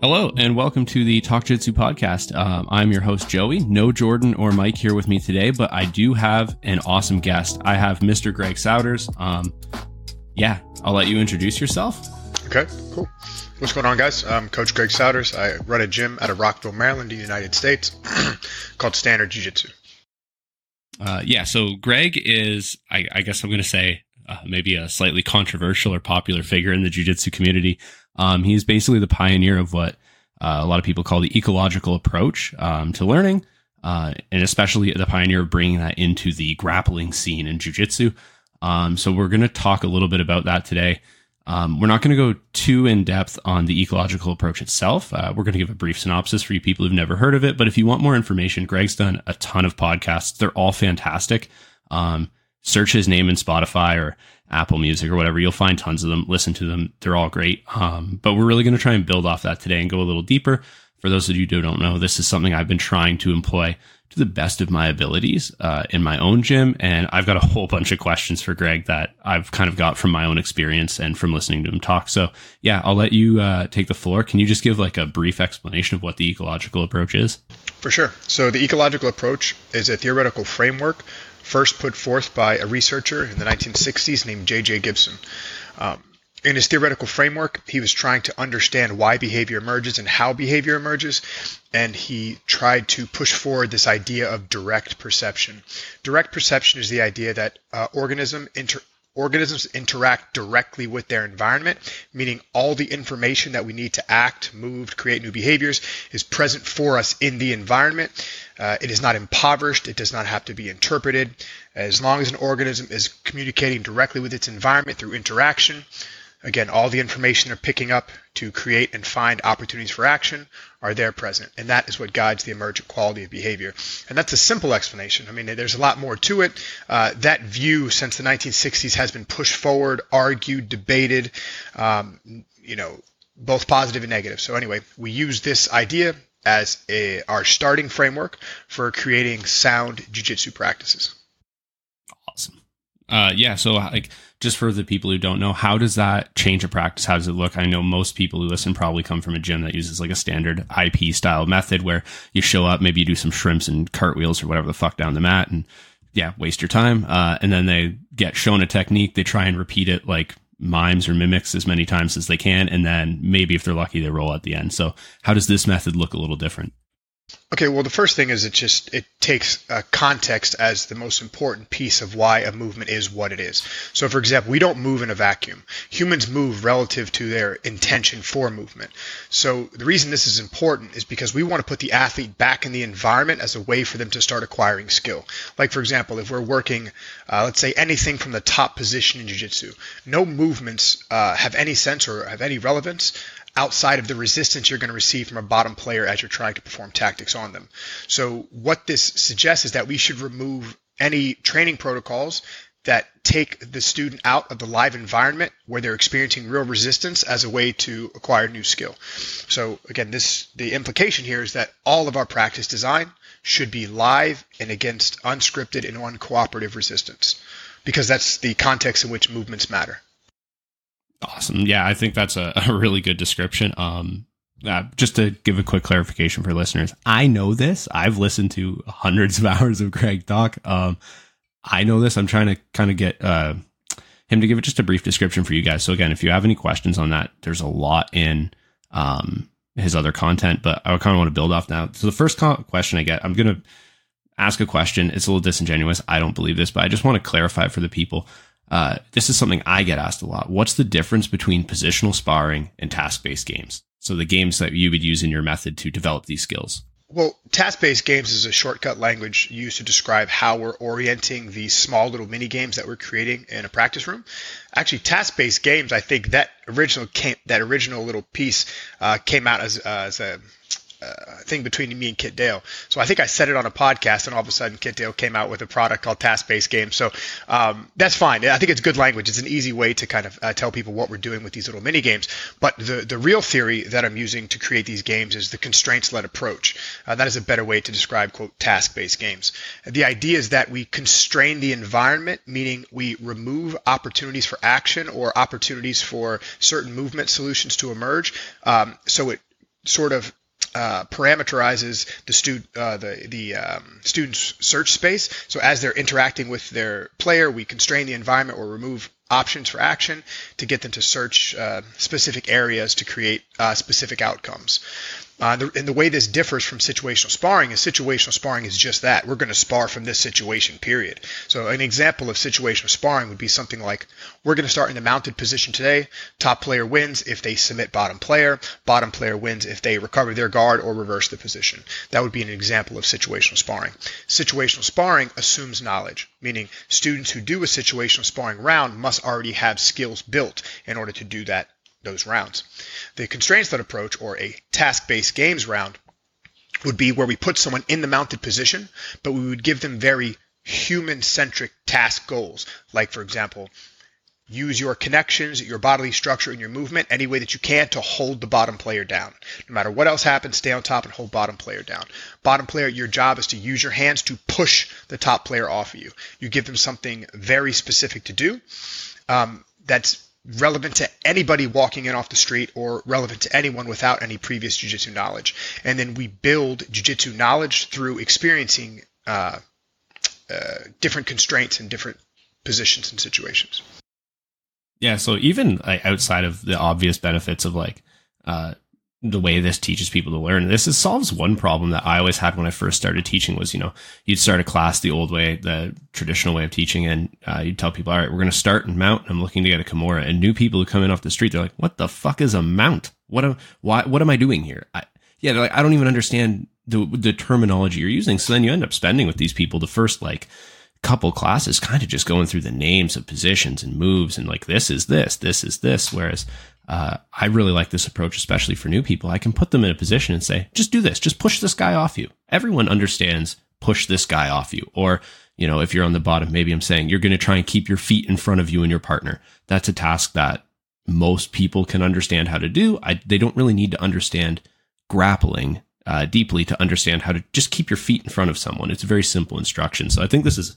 Hello and welcome to the Talk-Jitsu podcast. I'm your host, Joey. No Jordan or Mike here with me today, but I do have an awesome guest. I have Mr. Greg Souders. I'll let you introduce yourself. Okay, cool. What's going on, guys? I'm Coach Greg Souders. I run a gym out of Rockville, Maryland, in the United States called Standard Jiu-Jitsu. So Greg is, I guess I'm going to say, maybe a slightly controversial or popular figure in the jiu-jitsu community. He's basically the pioneer of what a lot of people call the ecological approach to learning, and especially the pioneer of bringing that into the grappling scene in jiu-jitsu. So we're going to talk a little bit about that today. We're not going to go too in-depth on the ecological approach itself. We're going to give a brief synopsis for you people who've never heard of it. But if you want more information, Greg's done a ton of podcasts. They're all fantastic. Search his name in Spotify or Apple Music or whatever. You'll find tons of them. Listen to them. They're all great. But we're really going to try and build off that today and go a little deeper. For those of you who don't know, this is something I've been trying to employ to the best of my abilities in my own gym. And I've got a whole bunch of questions for Greg that I've kind of got from my own experience and from listening to him talk. So yeah, I'll let you take the floor. Can you just give like a brief explanation of what the ecological approach is? For sure. So the ecological approach is a theoretical framework first put forth by a researcher in the 1960s named J.J. Gibson. In his theoretical framework, he was trying to understand why behavior emerges and how behavior emerges, and he tried to push forward this idea of direct perception. Direct perception is the idea that organisms interact directly with their environment, meaning all the information that we need to act, move, create new behaviors is present for us in the environment. It is not impoverished. It does not have to be interpreted. As long as an organism is communicating directly with its environment through interaction, again, all the information they're picking up to create and find opportunities for action are there present. And that is what guides the emergent quality of behavior. And that's a simple explanation. I mean, there's a lot more to it. That view since the 1960s has been pushed forward, argued, debated, both positive and negative. So anyway, we use this idea as our starting framework for creating sound jiu-jitsu practices. Awesome. So like, just for the people who don't know, how does that change a practice? How does it look? I know most people who listen probably come from a gym that uses like a standard IP style method where you show up, maybe you do some shrimps and cartwheels or whatever the fuck down the mat and waste your time. And then they get shown a technique. They try and repeat it like mimes or mimics as many times as they can. And then maybe if they're lucky, they roll at the end. So how does this method look a little different? Okay, well, the first thing is it takes context as the most important piece of why a movement is what it is. So, for example, we don't move in a vacuum. Humans move relative to their intention for movement. So the reason this is important is because we want to put the athlete back in the environment as a way for them to start acquiring skill. Like, for example, if we're working, let's say, anything from the top position in jiu-jitsu, no movements have any sense or have any relevance outside of the resistance you're going to receive from a bottom player as you're trying to perform tactics on them. So what this suggests is that we should remove any training protocols that take the student out of the live environment where they're experiencing real resistance as a way to acquire new skill. So again, the implication here is that all of our practice design should be live and against unscripted and uncooperative resistance, because that's the context in which movements matter. Awesome. Yeah, I think that's a really good description. Just to give a quick clarification for listeners, I know this. I've listened to hundreds of hours of Greg talk. I know this. I'm trying to kind of get him to give it just a brief description for you guys. So again, if you have any questions on that, there's a lot in his other content, but I kind of want to build off now. So the first question I get, I'm going to ask a question. It's a little disingenuous. I don't believe this, but I just want to clarify for the people. This is something I get asked a lot. What's the difference between positional sparring and task-based games? So the games that you would use in your method to develop these skills. Well, task-based games is a shortcut language used to describe how we're orienting these small little mini games that we're creating in a practice room. Actually, task-based games, I think that original little piece came out as a thing between me and Kit Dale. So I think I said it on a podcast, and all of a sudden Kit Dale came out with a product called Task-Based Games. So that's fine. I think it's good language. It's an easy way to kind of tell people what we're doing with these little mini games. But the real theory that I'm using to create these games is the constraints-led approach. That is a better way to describe, quote, task-based games. The idea is that we constrain the environment, meaning we remove opportunities for action or opportunities for certain movement solutions to emerge. So it sort of parameterizes the student's search space. So as they're interacting with their player, we constrain the environment or remove options for action to get them to search specific areas to create specific outcomes. And the way this differs from situational sparring is just that. We're going to spar from this situation, period. So an example of situational sparring would be something like, we're going to start in the mounted position today. Top player wins if they submit bottom player. Bottom player wins if they recover their guard or reverse the position. That would be an example of situational sparring. Situational sparring assumes knowledge, meaning students who do a situational sparring round must already have skills built in order to do that. Those rounds. The constraints that approach, or a task-based games round, would be where we put someone in the mounted position, but we would give them very human-centric task goals. Like, for example, use your connections, your bodily structure, and your movement any way that you can to hold the bottom player down. No matter what else happens, stay on top and hold bottom player down. Bottom player, your job is to use your hands to push the top player off of you. You give them something very specific to do that's relevant to anybody walking in off the street or relevant to anyone without any previous jiu-jitsu knowledge. And then we build jiu-jitsu knowledge through experiencing different constraints in different positions and situations. Yeah, so even outside of the obvious benefits of the way this teaches people to learn, this solves one problem that I always had when I first started teaching was, you'd start a class the old way, the traditional way of teaching, and you'd tell people, all right, we're going to start and mount, and I'm looking to get a Kimura. And new people who come in off the street, they're like, what the fuck is a mount? What am I doing here? They're like, I don't even understand the terminology you're using. So then you end up spending with these people the first couple classes kind of just going through the names of positions and moves, and this is this, this is this, whereas I really like this approach, especially for new people. I can put them in a position and say, just do this. Just push this guy off you. Everyone understands push this guy off you. Or, if you're on the bottom, maybe I'm saying you're going to try and keep your feet in front of you and your partner. That's a task that most people can understand how to do. They don't really need to understand grappling deeply to understand how to just keep your feet in front of someone. It's a very simple instruction. So I think this is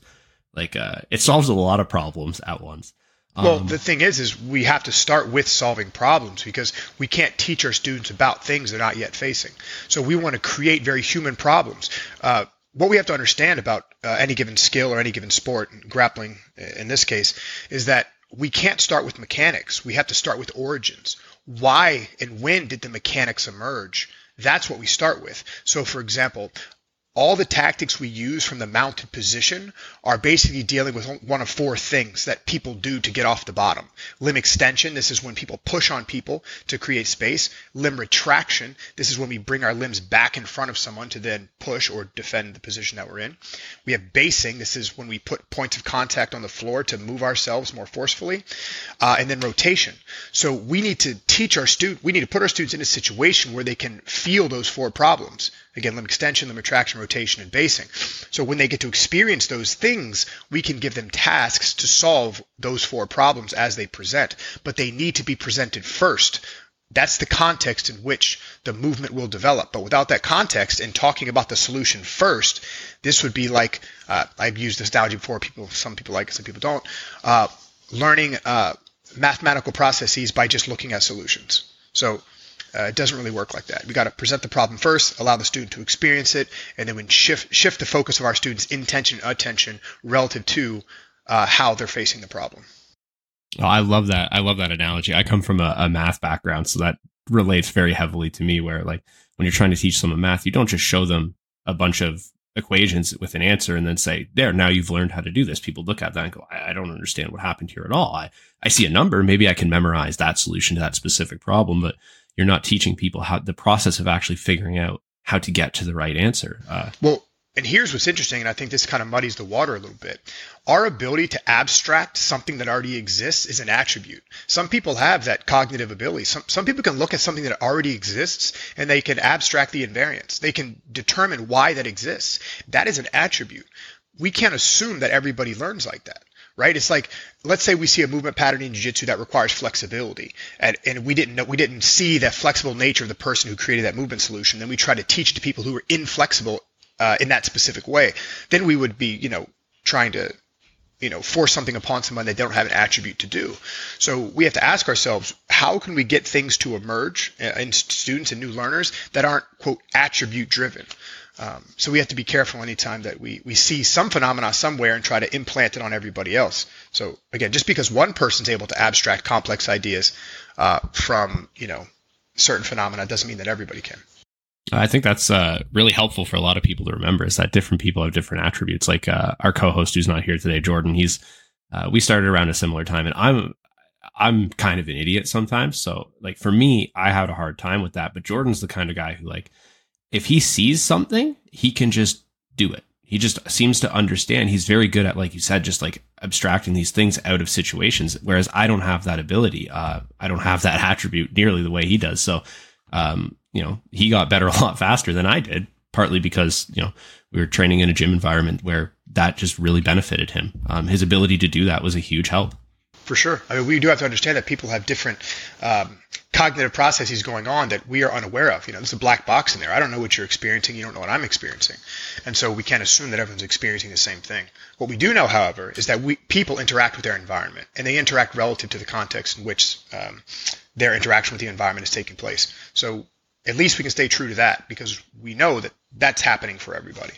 it solves a lot of problems at once. Well, the thing is we have to start with solving problems because we can't teach our students about things they're not yet facing. So we want to create very human problems. What we have to understand about any given skill or any given sport, and grappling in this case, is that we can't start with mechanics. We have to start with origins. Why and when did the mechanics emerge? That's what we start with. So, for example, all the tactics we use from the mounted position are basically dealing with one of four things that people do to get off the bottom. Limb extension, this is when people push on people to create space. Limb retraction, this is when we bring our limbs back in front of someone to then push or defend the position that we're in. We have basing, this is when we put points of contact on the floor to move ourselves more forcefully. And then rotation. So we need to put our students in a situation where they can feel those four problems. Again, limb extension, limb retraction, rotation, and basing. So when they get to experience those things, we can give them tasks to solve those four problems as they present, but they need to be presented first. That's the context in which the movement will develop. But without that context and talking about the solution first, this would be like, I've used this analogy before, some people like it, some people don't, learning mathematical processes by just looking at solutions. So it doesn't really work like that. We got to present the problem first, allow the student to experience it, and then we shift the focus of our students' intention and attention relative to how they're facing the problem. Oh, I love that. I love that analogy. I come from a math background, so that relates very heavily to me, where when you're trying to teach someone math, you don't just show them a bunch of equations with an answer and then say, there, now you've learned how to do this. People look at that and go, I don't understand what happened here at all. I see a number. Maybe I can memorize that solution to that specific problem, but you're not teaching people how the process of actually figuring out how to get to the right answer. Well, and here's what's interesting, and I think this kind of muddies the water a little bit. Our ability to abstract something that already exists is an attribute. Some people have that cognitive ability. Some people can look at something that already exists, and they can abstract the invariance. They can determine why that exists. That is an attribute. We can't assume that everybody learns like that. Right? It's let's say we see a movement pattern in jiu-jitsu that requires flexibility, and we didn't see that flexible nature of the person who created that movement solution. Then we try to teach it to people who are inflexible in that specific way. Then we would be, trying to force something upon someone they don't have an attribute to do. So we have to ask ourselves, how can we get things to emerge in students and new learners that aren't, quote, attribute driven? So we have to be careful anytime that we see some phenomena somewhere and try to implant it on everybody else. So again, just because one person's able to abstract complex ideas from, certain phenomena doesn't mean that everybody can. I think that's really helpful for a lot of people to remember, is that different people have different attributes. Like our co-host who's not here today, Jordan, he's we started around a similar time, and I'm kind of an idiot sometimes. So like for me, I had a hard time with that. But Jordan's the kind of guy who, like, if he sees something, he can just do it. He just seems to understand. He's very good at, like you said, just like abstracting these things out of situations. Whereas I don't have that ability. I don't have that attribute nearly the way he does. So, he got better a lot faster than I did, partly because, we were training in a gym environment where that just really benefited him. His ability to do that was a huge help. For sure. I mean, we do have to understand that people have different cognitive processes going on that we are unaware of. There's a black box in there. I don't know what you're experiencing. You don't know what I'm experiencing. And so we can't assume that everyone's experiencing the same thing. What we do know, however, is that people interact with their environment, and they interact relative to the context in which their interaction with the environment is taking place. So at least we can stay true to that, because we know that that's happening for everybody.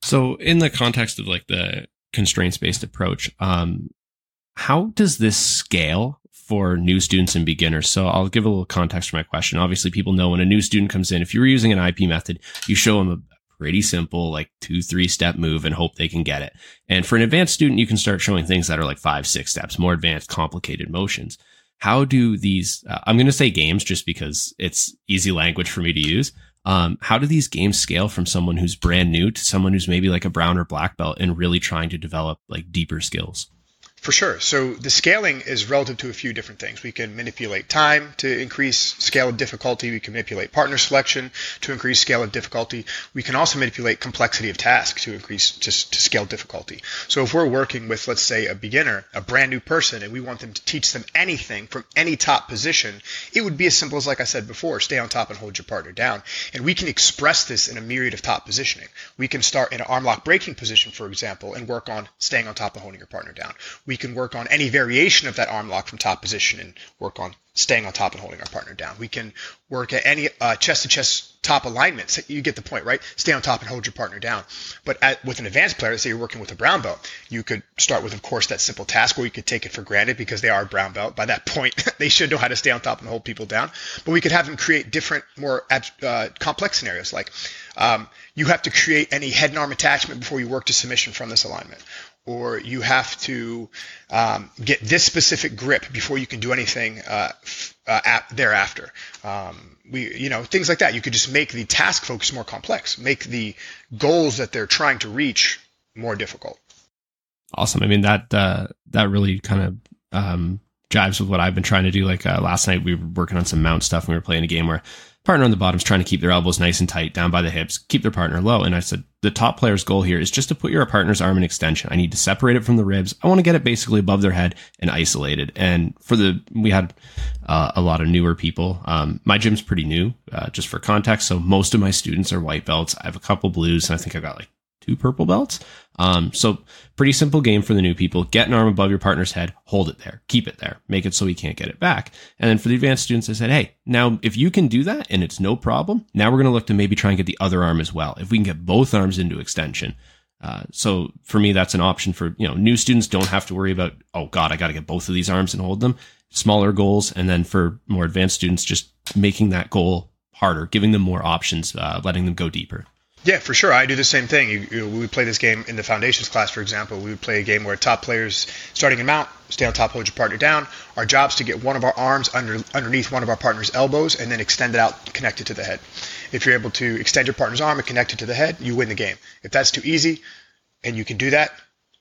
So in the context of like the constraints-based approach, how does this scale for new students and beginners? So I'll give a little context for my question. Obviously, people know when a new student comes in, if you're using an IP method, you show them a pretty simple, like 2-3 step move and hope they can get it. And for an advanced student, you can start showing things that are like 5-6 steps, more advanced, complicated motions. How do these, I'm going to say games just because it's easy language for me to use. How do these games scale from someone who's brand new to someone who's maybe like a brown or black belt and really trying to develop like deeper skills? For sure. So the scaling is relative to a few different things. We can manipulate time to increase scale of difficulty. We can manipulate partner selection to increase scale of difficulty. We can also manipulate complexity of task to increase to scale difficulty. So if we're working with, let's say, a beginner, a brand new person, and we want them to teach them anything from any top position, it would be as simple as, like I said before, stay on top and hold your partner down. And we can express this in a myriad of top positioning. We can start in an arm lock breaking position, for example, and work on staying on top and holding your partner down. We can work on any variation of that arm lock from top position and work on staying on top and holding our partner down. We can work at any chest-to-chest top alignments. You get the point, right? Stay on top and hold your partner down. But with an advanced player, say you're working with a brown belt, you could start with, of course, that simple task, or you could take it for granted because they are a brown belt. By that point, they should know how to stay on top and hold people down. But we could have them create different, more complex scenarios, like you have to create any head and arm attachment before you work to submission from this alignment. Or you have to get this specific grip before you can do anything thereafter. Things like that. You could just make the task focus more complex, make the goals that they're trying to reach more difficult. Awesome. I mean, that really kind of jives with what I've been trying to do. Like last night, we were working on some mount stuff, and we were playing a game where partner on the bottom is trying to keep their elbows nice and tight down by the hips, keep their partner low. And I said, the top player's goal here is just to put your partner's arm in extension. I need to separate it from the ribs. I want to get it basically above their head and isolated. And we had a lot of newer people. My gym's pretty new, just for context. So most of my students are white belts. I have a couple blues, and I think I got like 2 purple belts. So pretty simple game for the new people. Get an arm above your partner's head, hold it there, keep it there, make it so he can't get it back. And then for the advanced students, I said, hey, now if you can do that and it's no problem, now we're going to look to maybe try and get the other arm as well. If we can get both arms into extension. So for me, that's an option for, new students don't have to worry about, oh God, I got to get both of these arms and hold them. Smaller goals. And then for more advanced students, just making that goal harder, giving them more options, letting them go deeper. Yeah, for sure. I do the same thing. We would play this game in the foundations class, for example. We would play a game where top players starting in mount, stay on top, hold your partner down. Our job's to get one of our arms underneath one of our partner's elbows and then extend it out, connect it to the head. If you're able to extend your partner's arm and connect it to the head, you win the game. If that's too easy and you can do that,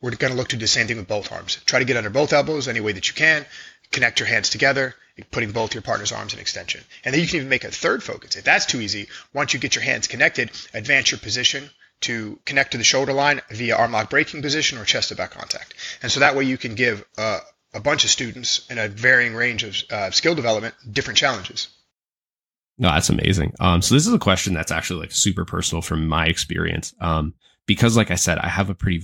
we're going to look to do the same thing with both arms. Try to get under both elbows any way that you can. Connect your hands together, putting both your partner's arms in extension. And then you can even make a third focus. If that's too easy, once you get your hands connected, advance your position to connect to the shoulder line via arm lock breaking position or chest to back contact. And so that way you can give a bunch of students in a varying range of skill development different challenges. No, that's amazing. So this is a question that's actually like super personal from my experience. because like I said, I have a pretty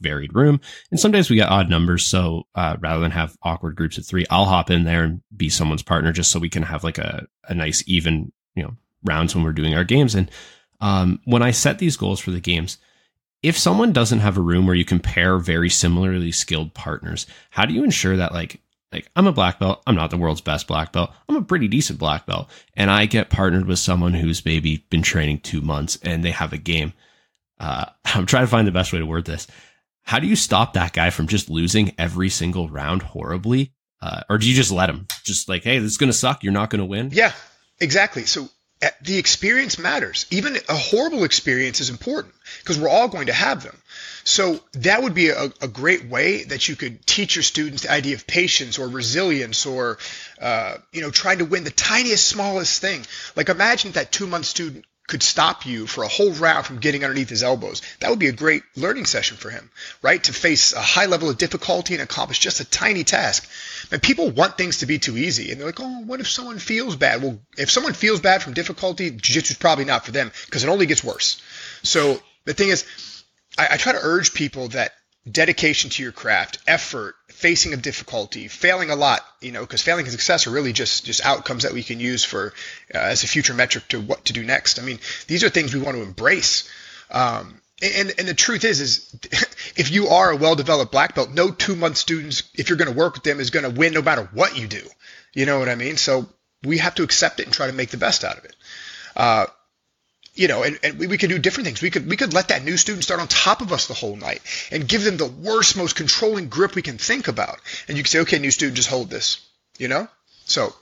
varied room, and sometimes we get odd numbers. So rather than have awkward groups of three, I'll hop in there and be someone's partner just so we can have like a nice even, you know, rounds when we're doing our games. And when I set these goals for the games, if someone doesn't have a room where you can pair very similarly skilled partners, how do you ensure that like I'm a black belt, I'm not the world's best black belt, I'm a pretty decent black belt, and I get partnered with someone who's maybe been training 2 months and they have a game? I'm trying to find the best way to word this. How do you stop that guy from just losing every single round horribly? Or do you just let him just like, hey, this is going to suck, you're not going to win? Yeah, exactly. So the experience matters. Even a horrible experience is important because we're all going to have them. So that would be a great way that you could teach your students the idea of patience or resilience, or, you know, trying to win the tiniest, smallest thing. Like imagine that 2 month student could stop you for a whole round from getting underneath his elbows. That would be a great learning session for him, right? To face a high level of difficulty and accomplish just a tiny task. And people want things to be too easy. And they're like, oh, what if someone feels bad? Well, if someone feels bad from difficulty, jiu-jitsu is probably not for them because it only gets worse. So the thing is, I try to urge people that dedication to your craft, effort, facing of difficulty, failing a lot, you know, because failing and success are really just outcomes that we can use for as a future metric to what to do next. I mean, these are things we want to embrace. And the truth is if you are a well-developed black belt, no 2 month students, if you're going to work with them, is going to win no matter what you do. You know what I mean? So we have to accept it and try to make the best out of it. You know, and we could do different things. We could let that new student start on top of us the whole night and give them the worst, most controlling grip we can think about. And you can say, okay, new student, just hold this, you know? So,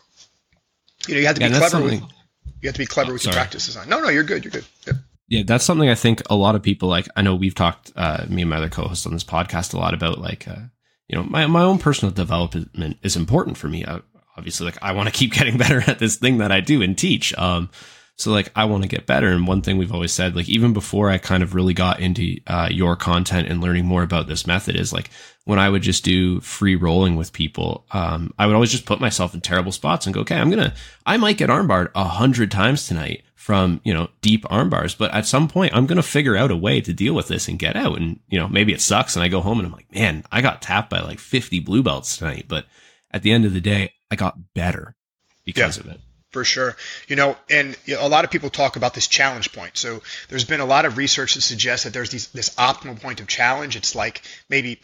you know, you have to be clever. With your practice design. No, you're good. You're good. Yep. Yeah. That's something I think a lot of people, like, I know we've talked, me and my other co-hosts on this podcast a lot about, like, you know, my own personal development is important for me. Obviously, like, I want to keep getting better at this thing that I do and teach. So like, I want to get better. And one thing we've always said, like, even before I kind of really got into your content and learning more about this method, is like when I would just do free rolling with people, I would always just put myself in terrible spots and go, okay, I might get armbarred 100 times tonight from, you know, deep armbars, but at some point I'm going to figure out a way to deal with this and get out. And, you know, maybe it sucks and I go home and I'm like, man, I got tapped by like 50 blue belts tonight. But at the end of the day, I got better because of it. For sure. You know, and a lot of people talk about this challenge point. So there's been a lot of research that suggests that there's this optimal point of challenge. It's like maybe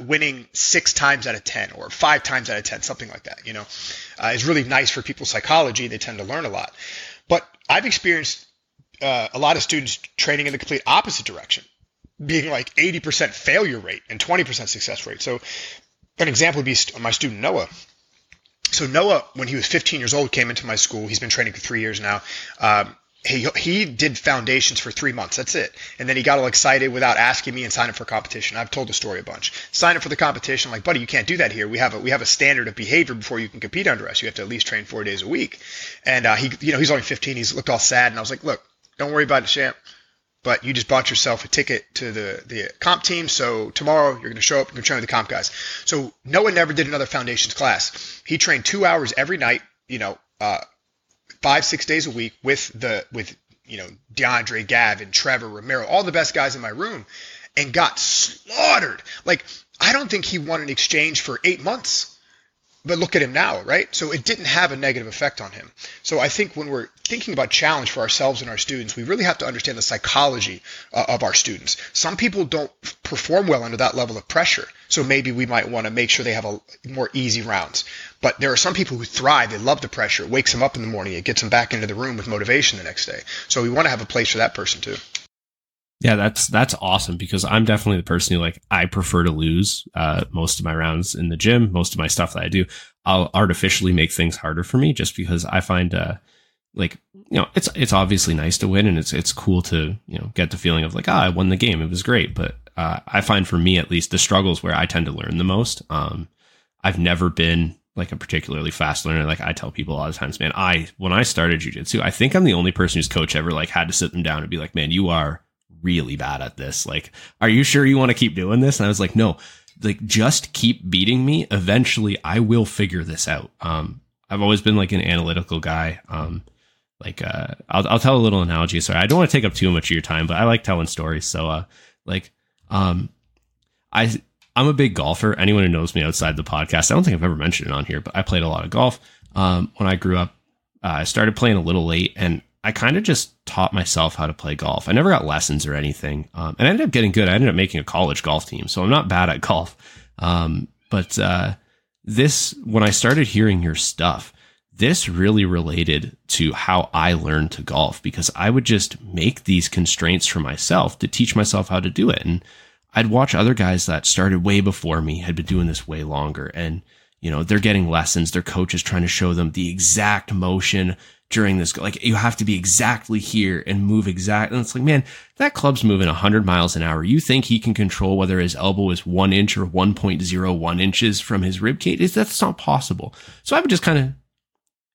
winning 6 times out of 10 or 5 times out of 10, something like that. You know, it's really nice for people's psychology. They tend to learn a lot. But I've experienced a lot of students training in the complete opposite direction, being like 80% failure rate and 20% success rate. So an example would be my student Noah. So Noah, when he was 15 years old, came into my school. He's been training for 3 years now. He did foundations for 3 months. That's it. And then he got all excited without asking me and signed up for a competition. I've told the story a bunch. Signed up for the competition. I'm like, buddy, you can't do that here. We have a standard of behavior before you can compete under us. You have to at least train 4 days a week. And he's only 15. He's looked all sad. And I was like, look, don't worry about it, champ. But you just bought yourself a ticket to the comp team, so tomorrow you're going to show up and you're going to train with the comp guys. So Noah never did another foundations class. He trained 2 hours every night, you know, 5-6 days a week with you know, DeAndre Gavin, Trevor Romero, all the best guys in my room, and got slaughtered. Like, I don't think he won an exchange for 8 months. But look at him now, right? So it didn't have a negative effect on him. So I think when we're thinking about challenge for ourselves and our students, we really have to understand the psychology of our students. Some people don't perform well under that level of pressure. So maybe we might want to make sure they have a more easy rounds. But there are some people who thrive. They love the pressure. It wakes them up in the morning. It gets them back into the room with motivation the next day. So we want to have a place for that person too. Yeah, that's awesome, because I'm definitely the person who, like, I prefer to lose most of my rounds in the gym. Most of my stuff that I do, I'll artificially make things harder for me just because I find like, you know, it's obviously nice to win, and it's cool to, you know, get the feeling of like, I won the game. It was great. But I find, for me at least, the struggles where I tend to learn the most. I've never been like a particularly fast learner. Like, I tell people a lot of times, man, when I started jiu-jitsu, I think I'm the only person whose coach ever like had to sit them down and be like, man, you are really bad at this. Like, are you sure you want to keep doing this? And I was like, no, like, just keep beating me. Eventually I will figure this out. I've always been like an analytical guy. like, I'll tell a little analogy. Sorry, I don't want to take up too much of your time, but I like telling stories. So, I'm a big golfer. Anyone who knows me outside the podcast, I don't think I've ever mentioned it on here, but I played a lot of golf. When I grew up, I started playing a little late, and I kind of just taught myself how to play golf. I never got lessons or anything. And I ended up getting good. I ended up making a college golf team, so I'm not bad at golf. When I started hearing your stuff, this really related to how I learned to golf, because I would just make these constraints for myself to teach myself how to do it. And I'd watch other guys that started way before me, had been doing this way longer. And, you know, they're getting lessons, their coach is trying to show them the exact motion during this, like, you have to be exactly here and move exactly. And it's like, man, that club's moving 100 miles an hour. You think he can control whether his elbow is 1 inch or 1.01 inches from his rib cage? That's not possible. So I would just kind of,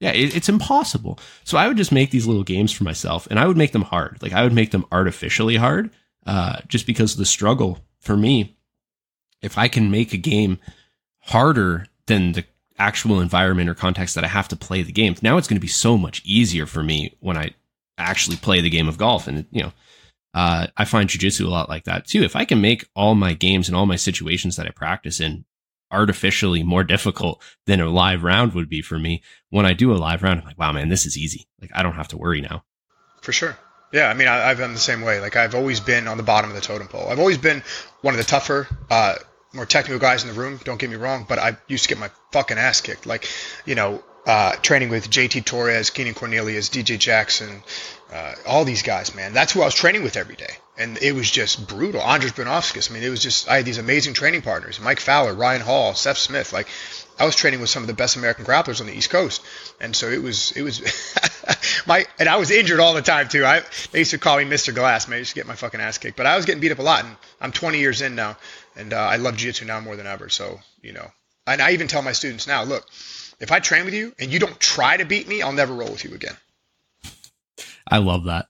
it's impossible. So I would just make these little games for myself, and I would make them hard. Like, I would make them artificially hard, just because of the struggle for me. If I can make a game harder than the actual environment or context that I have to play the game, now it's going to be so much easier for me when I actually play the game of golf. And, you know, I find jiu-jitsu a lot like that too. If I can make all my games and all my situations that I practice in artificially more difficult than a live round would be for me, when I do a live round, I'm like, wow, man, this is easy. Like, I don't have to worry now. For sure. Yeah, I mean, I've been the same way. Like, I've always been on the bottom of the totem pole. I've always been one of the tougher, more technical guys in the room, don't get me wrong, but I used to get my fucking ass kicked. Like, you know, training with JT Torres, Keenan Cornelius, DJ Jackson, all these guys, man. That's who I was training with every day. And it was just brutal. Andres Brinovskis. I mean, it was just, I had these amazing training partners, Mike Fowler, Ryan Hall, Seth Smith. Like, I was training with some of the best American grapplers on the East Coast. And so it was and I was injured all the time too. They used to call me Mr. Glass, man. I used to get my fucking ass kicked, but I was getting beat up a lot, and I'm 20 years in now, and I love jiu-jitsu now more than ever. So, you know, and I even tell my students now, look, if I train with you and you don't try to beat me, I'll never roll with you again. I love that.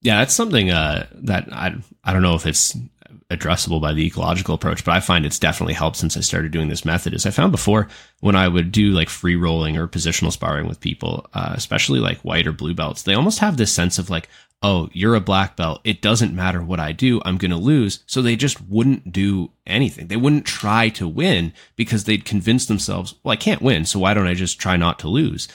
Yeah, that's something that I don't know if it's addressable by the ecological approach, but I find it's definitely helped since I started doing this method. Is I found before, when I would do like free rolling or positional sparring with people, especially like white or blue belts, they almost have this sense of like, oh, you're a black belt, it doesn't matter what I do, I'm going to lose. So they just wouldn't do anything. They wouldn't try to win because they'd convince themselves, well, I can't win, so why don't I just try not to lose?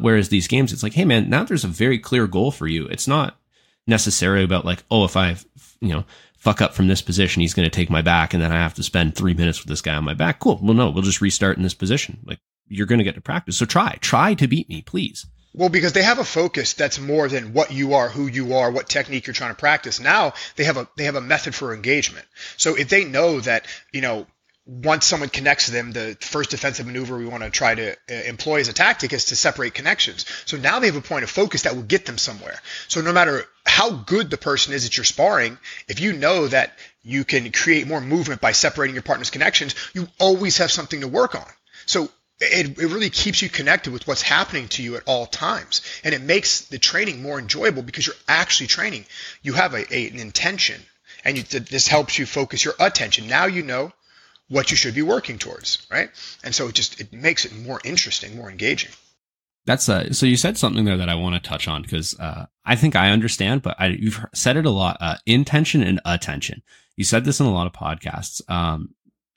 Whereas these games, it's like, hey man, now there's a very clear goal for you. It's not necessarily about like, oh, if I, you know, fuck up from this position, he's going to take my back, and then I have to spend 3 minutes with this guy on my back. Cool. Well, no, we'll just restart in this position. Like, you're going to get to practice. So try to beat me, please. Well, because they have a focus that's more than what you are, who you are, what technique you're trying to practice. Now they have a method for engagement. So if they know that, you know, once someone connects to them, the first defensive maneuver we want to try to employ as a tactic is to separate connections. So now they have a point of focus that will get them somewhere. So no matter how good the person is at your sparring, if you know that you can create more movement by separating your partner's connections, you always have something to work on. So it really keeps you connected with what's happening to you at all times. And it makes the training more enjoyable because you're actually training. You have an intention, and this helps you focus your attention. Now you know what you should be working towards, right? And so it makes it more interesting, more engaging. That's so you said something there that I want to touch on, because I think I understand, but you've said it a lot, intention and attention. You said this in a lot of podcasts.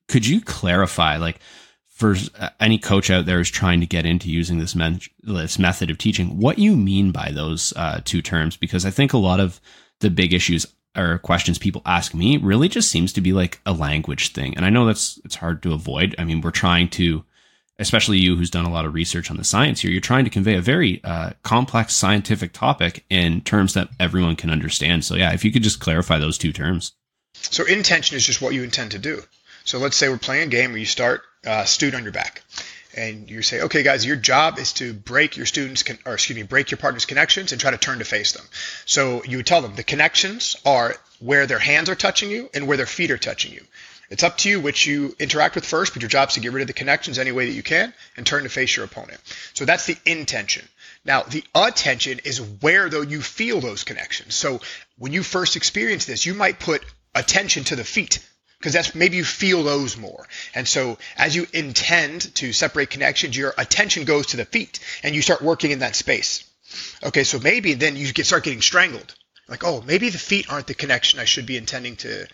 Could you clarify, like, for any coach out there who's trying to get into using this method of teaching, what you mean by those two terms? Because I think a lot of the big issues or questions people ask me really just seems to be like a language thing. And I know it's hard to avoid. I mean, we're trying to, especially you who's done a lot of research on the science here, you're trying to convey a very complex scientific topic in terms that everyone can understand. So yeah, if you could just clarify those two terms. So intention is just what you intend to do. So let's say we're playing a game where you start student on your back, and you say, okay, guys, your job is to break your break your partner's connections and try to turn to face them. So you would tell them the connections are where their hands are touching you and where their feet are touching you. It's up to you which you interact with first, but your job is to get rid of the connections any way that you can and turn to face your opponent. So that's the intention. Now, the attention is where, though, you feel those connections. So when you first experience this, you might put attention to the feet. because that's maybe you feel those more. And so as you intend to separate connections, your attention goes to the feet and you start working in that space. Okay, so maybe then you start getting strangled. Like, oh, maybe the feet aren't the connection I should be intending to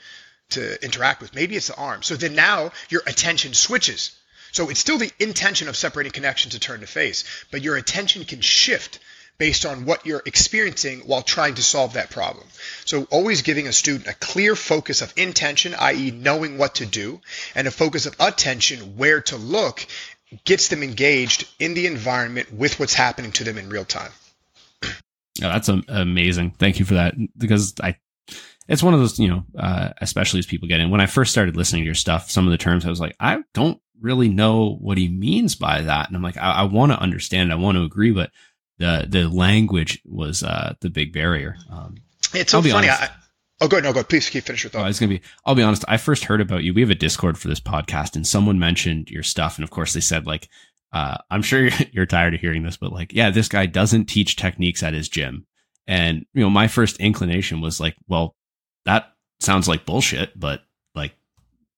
interact with. Maybe it's the arm. So then now your attention switches. So it's still the intention of separating connection to turn to face, but your attention can shift based on what you're experiencing while trying to solve that problem. So always giving a student a clear focus of intention, i.e. knowing what to do, and a focus of attention, where to look, gets them engaged in the environment with what's happening to them in real time. Oh, that's amazing. Thank you for that. Because it's one of those, especially as people get in. When I first started listening to your stuff, some of the terms I was like, I don't really know what he means by that. And I'm like, I want to understand. I want to agree. But the language was the big barrier. It's so funny. Go ahead. Please finish your thought. I'll be honest. I first heard about you. We have a Discord for this podcast, and someone mentioned your stuff. And of course, they said, like, I'm sure you're tired of hearing this, but like, yeah, this guy doesn't teach techniques at his gym. And, my first inclination was like, well, that sounds like bullshit, but like,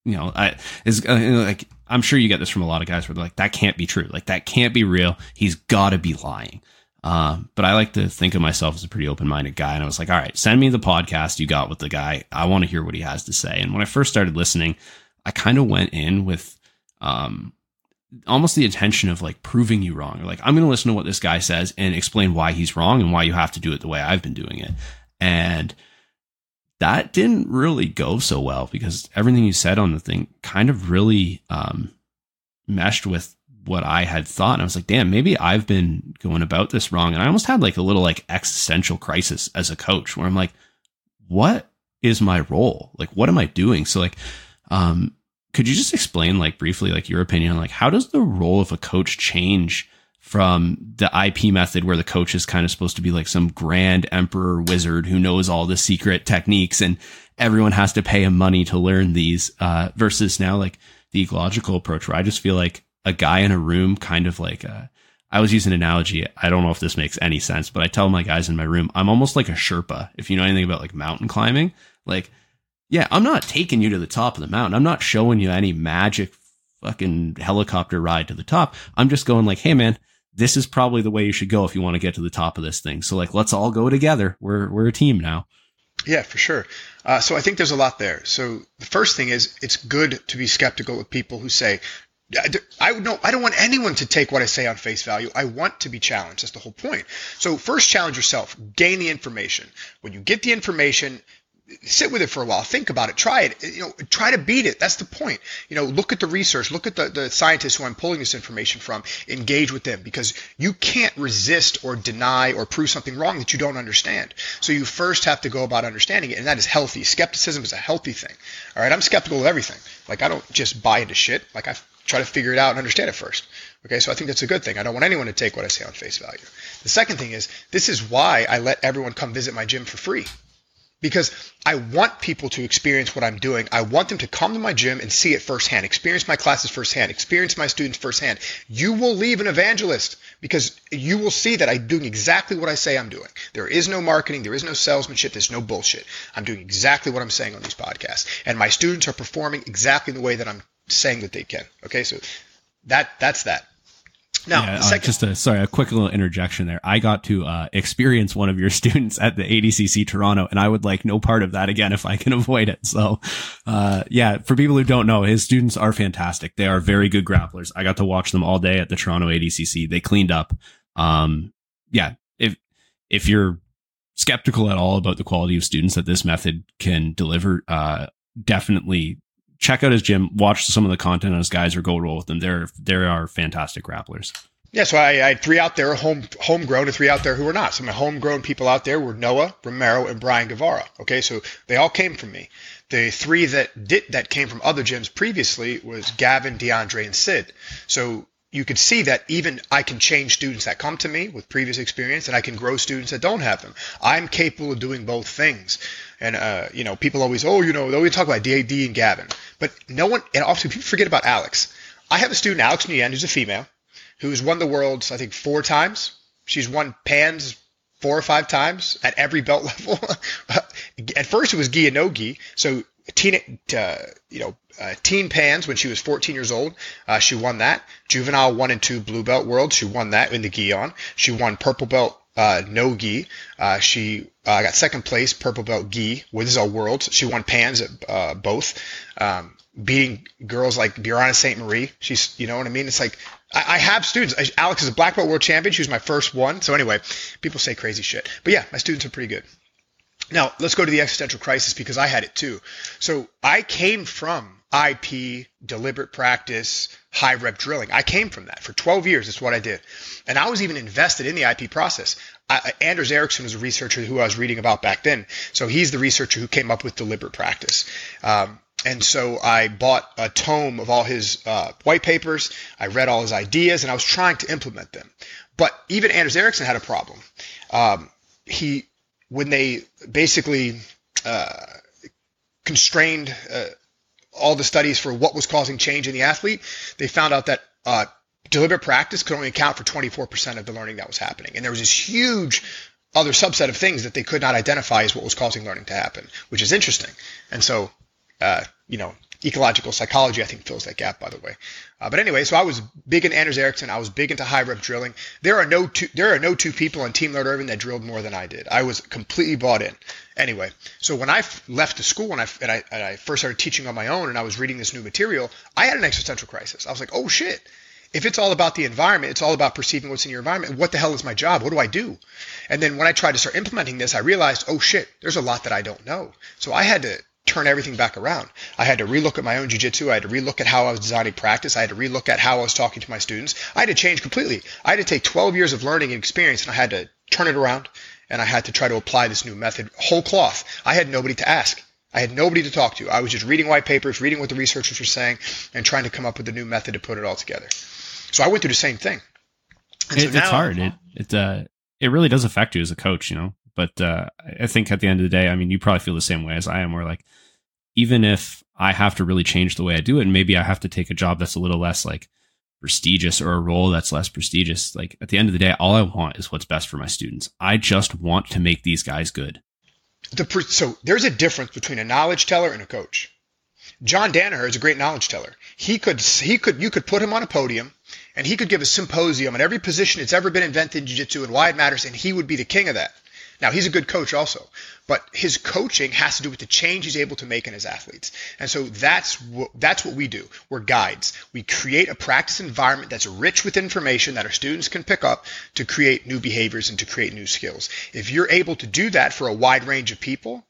I'm sure you get this from a lot of guys where they're like, that can't be true. Like, that can't be real. He's got to be lying. But I like to think of myself as a pretty open-minded guy. And I was like, all right, send me the podcast you got with the guy. I want to hear what he has to say. And when I first started listening, I kind of went in with, almost the intention of like proving you wrong, or like, I'm going to listen to what this guy says and explain why he's wrong and why you have to do it the way I've been doing it. And that didn't really go so well, because everything you said on the thing kind of really meshed with what I had thought. And I was like, damn, maybe I've been going about this wrong. And I almost had like a little like existential crisis as a coach, where I'm like, what is my role? Like, what am I doing? So like, could you just explain, like, briefly, like, your opinion, like, how does the role of a coach change from the IP method, where the coach is kind of supposed to be like some grand emperor wizard who knows all the secret techniques and everyone has to pay him money to learn these, versus now like the ecological approach, where I just feel like a guy in a room, kind of like, I was using an analogy. I don't know if this makes any sense, but I tell my guys in my room, I'm almost like a Sherpa. If you know anything about like mountain climbing, like, yeah, I'm not taking you to the top of the mountain. I'm not showing you any magic fucking helicopter ride to the top. I'm just going like, hey man, this is probably the way you should go if you want to get to the top of this thing. So like, let's all go together. We're a team now. Yeah, for sure. So I think there's a lot there. So the first thing is, it's good to be skeptical of people who say, I don't want anyone to take what I say on face value. I want to be challenged. That's the whole point. So first, challenge yourself, gain the information. When you get the information, sit with it for a while, think about it, try it, try to beat it. That's the point. Look at the research, look at the scientists who I'm pulling this information from, engage with them, because you can't resist or deny or prove something wrong that you don't understand. So you first have to go about understanding it. And that is healthy. Skepticism is a healthy thing. All right. I'm skeptical of everything. Like, I don't just buy into shit. Like, I try to figure it out and understand it first. Okay. So I think that's a good thing. I don't want anyone to take what I say on face value. The second thing is, this is why I let everyone come visit my gym for free. Because I want people to experience what I'm doing. I want them to come to my gym and see it firsthand, experience my classes firsthand, experience my students firsthand. You will leave an evangelist, because you will see that I'm doing exactly what I say I'm doing. There is no marketing. There is no salesmanship. There's no bullshit. I'm doing exactly what I'm saying on these podcasts. And my students are performing exactly the way that I'm saying that they can. Okay, so that's that. Now, yeah, a quick little interjection there. I got to experience one of your students at the ADCC Toronto, and I would like no part of that again if I can avoid it. So, yeah, for people who don't know, his students are fantastic. They are very good grapplers. I got to watch them all day at the Toronto ADCC. They cleaned up. Yeah, if you're skeptical at all about the quality of students that this method can deliver, definitely check out his gym, watch some of the content on his guys, or go roll with them. There are fantastic grapplers. Yeah, so I had three out there, homegrown, and three out there who were not. So my homegrown people out there were Noah, Romero, and Brian Guevara. Okay, so they all came from me. The three that came from other gyms previously was Gavin, DeAndre, and Sid. So you could see that even I can change students that come to me with previous experience, and I can grow students that don't have them. I'm capable of doing both things. And, people always, they always talk about DAD and Gavin. But no one, and often people forget about Alex. I have a student, Alex Nguyen, who's a female, who's won the world, I think, 4 times. She's won Pans, 4 or 5 times at every belt level. At first it was gi and no gi. So Teen Pans, when she was 14 years old, she won that. Juvenile 1 and 2 blue belt world, she won that in the gi on. She won purple belt no gi. She got second place purple belt gi. This is all worlds. She won Pans at both, beating girls like Burana St. Marie. She's, you know what I mean? It's like I have students. Alex is a black belt world champion. She was my first one. So anyway, people say crazy shit. But yeah, my students are pretty good. Now, let's go to the existential crisis, because I had it too. So I came from IP, deliberate practice, high rep drilling. I came from that. For 12 years, it's what I did. And I was even invested in the IP process. Anders Ericsson was a researcher who I was reading about back then. So he's the researcher who came up with deliberate practice. And so I bought a tome of all his white papers. I read all his ideas, and I was trying to implement them. But even Anders Ericsson had a problem. When they basically constrained all the studies for what was causing change in the athlete, they found out that deliberate practice could only account for 24% of the learning that was happening. And there was this huge other subset of things that they could not identify as what was causing learning to happen, which is interesting. And so, ecological psychology, I think, fills that gap, by the way. But anyway, so I was big into Anders Ericsson. I was big into high rep drilling. There are no two people on Team Lloyd Irvin that drilled more than I did. I was completely bought in. Anyway, so when I left the school and I first started teaching on my own and I was reading this new material, I had an existential crisis. I was like, oh shit. If it's all about the environment, it's all about perceiving what's in your environment. What the hell is my job? What do I do? And then when I tried to start implementing this, I realized, oh shit, there's a lot that I don't know. So I had to turn everything back around. I had to relook at my own jiu-jitsu. I had to relook at how I was designing practice. I had to relook at how I was talking to my students. I had to change completely. I had to take 12 years of learning and experience, and I had to turn it around, and I had to try to apply this new method whole cloth. I had nobody to ask. I had nobody to talk to. I was just reading white papers, reading what the researchers were saying, and trying to come up with a new method to put it all together. So I went through the same thing. And so now, it's hard. It really does affect you as a coach, you know? But I think at the end of the day, I mean, you probably feel the same way as I am, where like, even if I have to really change the way I do it, and maybe I have to take a job that's a little less like prestigious or a role that's less prestigious, like at the end of the day, all I want is what's best for my students. I just want to make these guys good. So there's a difference between a knowledge teller and a coach. John Danaher is a great knowledge teller. You could put him on a podium and he could give a symposium on every position that's ever been invented in jiu-jitsu and why it matters. And he would be the king of that. Now, he's a good coach also, but his coaching has to do with the change he's able to make in his athletes. And so that's what we do. We're guides. We create a practice environment that's rich with information that our students can pick up to create new behaviors and to create new skills. If you're able to do that for a wide range of people,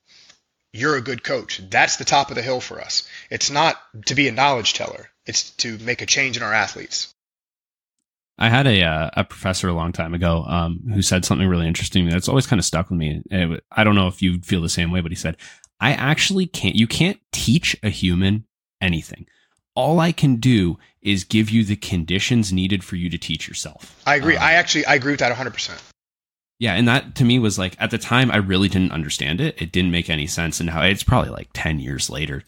you're a good coach. That's the top of the hill for us. It's not to be a knowledge teller. It's to make a change in our athletes. I had a professor a long time ago who said something really interesting that's always kind of stuck with me. I don't know if you feel the same way, but he said, you can't teach a human anything. All I can do is give you the conditions needed for you to teach yourself. I agree. I agree with that 100%. Yeah. And that to me was like, at the time, I really didn't understand it. It didn't make any sense. And now it's probably like 10 years later,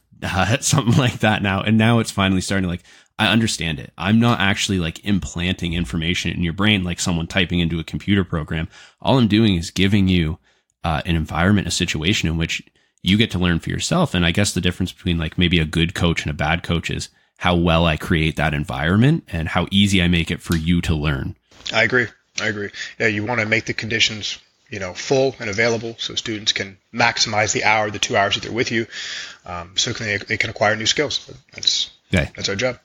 something like that now. And now it's finally starting to like, I understand it. I'm not actually like implanting information in your brain like someone typing into a computer program. All I'm doing is giving you an environment, a situation in which you get to learn for yourself. And I guess the difference between like maybe a good coach and a bad coach is how well I create that environment and how easy I make it for you to learn. I agree. Yeah, you want to make the conditions, full and available so students can maximize the hour, the 2 hours that they're with you, so they can acquire new skills. That's our job.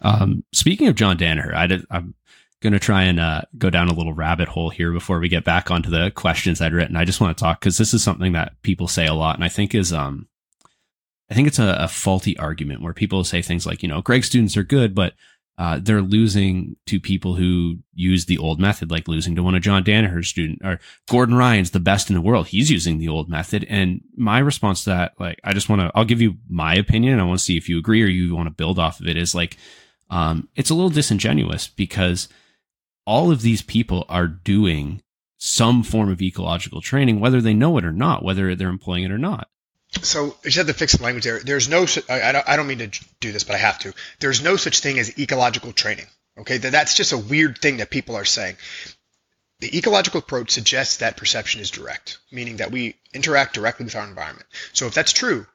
Speaking of John Danaher, I'm going to try and go down a little rabbit hole here before we get back onto the questions I'd written. I just want to talk because this is something that people say a lot, and I think is it's a faulty argument where people say things like, Greg's students are good, but they're losing to people who use the old method, like losing to one of John Danaher's students, or Gordon Ryan's the best in the world. He's using the old method. And my response to that, like, I'll give you my opinion. I want to see if you agree or you want to build off of it, is like, it's a little disingenuous because all of these people are doing some form of ecological training, whether they know it or not, whether they're employing it or not. So you had to fix some language there. There's no, I don't mean to do this, but I have to. There's no such thing as ecological training. Okay. That's just a weird thing that people are saying. The ecological approach suggests that perception is direct, meaning that we interact directly with our environment. So if that's true,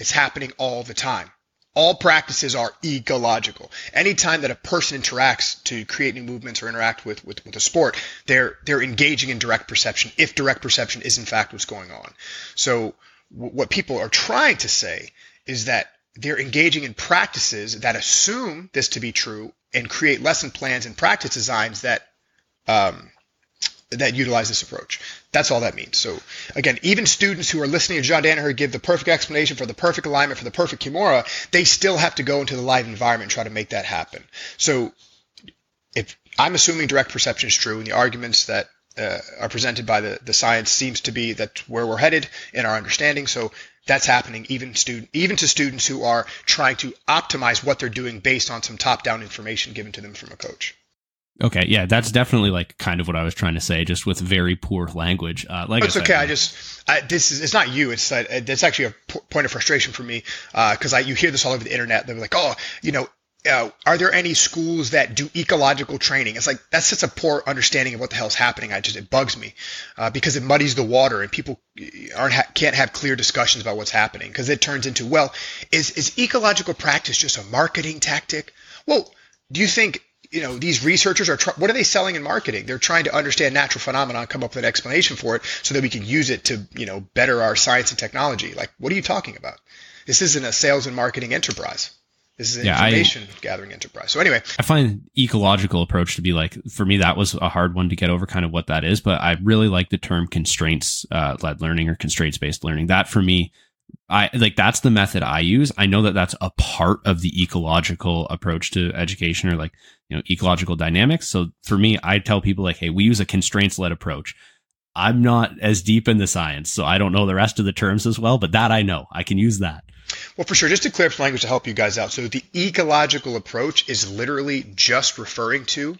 it's happening all the time. All practices are ecological. Anytime that a person interacts to create new movements or interact with a sport, they're engaging in direct perception, if direct perception is in fact what's going on. So what people are trying to say is that they're engaging in practices that assume this to be true and create lesson plans and practice designs that that utilize this approach. That's all that means. So again, even students who are listening to John Danaher give the perfect explanation for the perfect alignment, for the perfect kimura, they still have to go into the live environment and try to make that happen. So if I'm assuming direct perception is true, and the arguments that are presented by the science seems to be that's where we're headed in our understanding. So that's happening even to students who are trying to optimize what they're doing based on some top-down information given to them from a coach. Okay, yeah, that's definitely like kind of what I was trying to say, just with very poor language. It's okay. It's not you. It's actually a point of frustration for me because you hear this all over the internet. They're like, are there any schools that do ecological training? It's like, that's just a poor understanding of what the hell's happening. It bugs me because it muddies the water and people can't have clear discussions about what's happening because it turns into, well, is ecological practice just a marketing tactic? Well, do you think? These researchers are, what are they selling in marketing? They're trying to understand natural phenomena and come up with an explanation for it so that we can use it to, better our science and technology. Like, what are you talking about? This isn't a sales and marketing enterprise. This is an information gathering enterprise. So anyway, I find ecological approach to be like, for me, that was a hard one to get over kind of what that is, but I really like the term constraints led learning or constraints based learning. That for me, that's the method I use. I know that that's a part of the ecological approach to education or ecological dynamics. So for me, I tell people hey, we use a constraints led approach. I'm not as deep in the science, so I don't know the rest of the terms as well, but that I know, I can use that. Well, for sure. Just to clear up some language to help you guys out. So the ecological approach is literally just referring to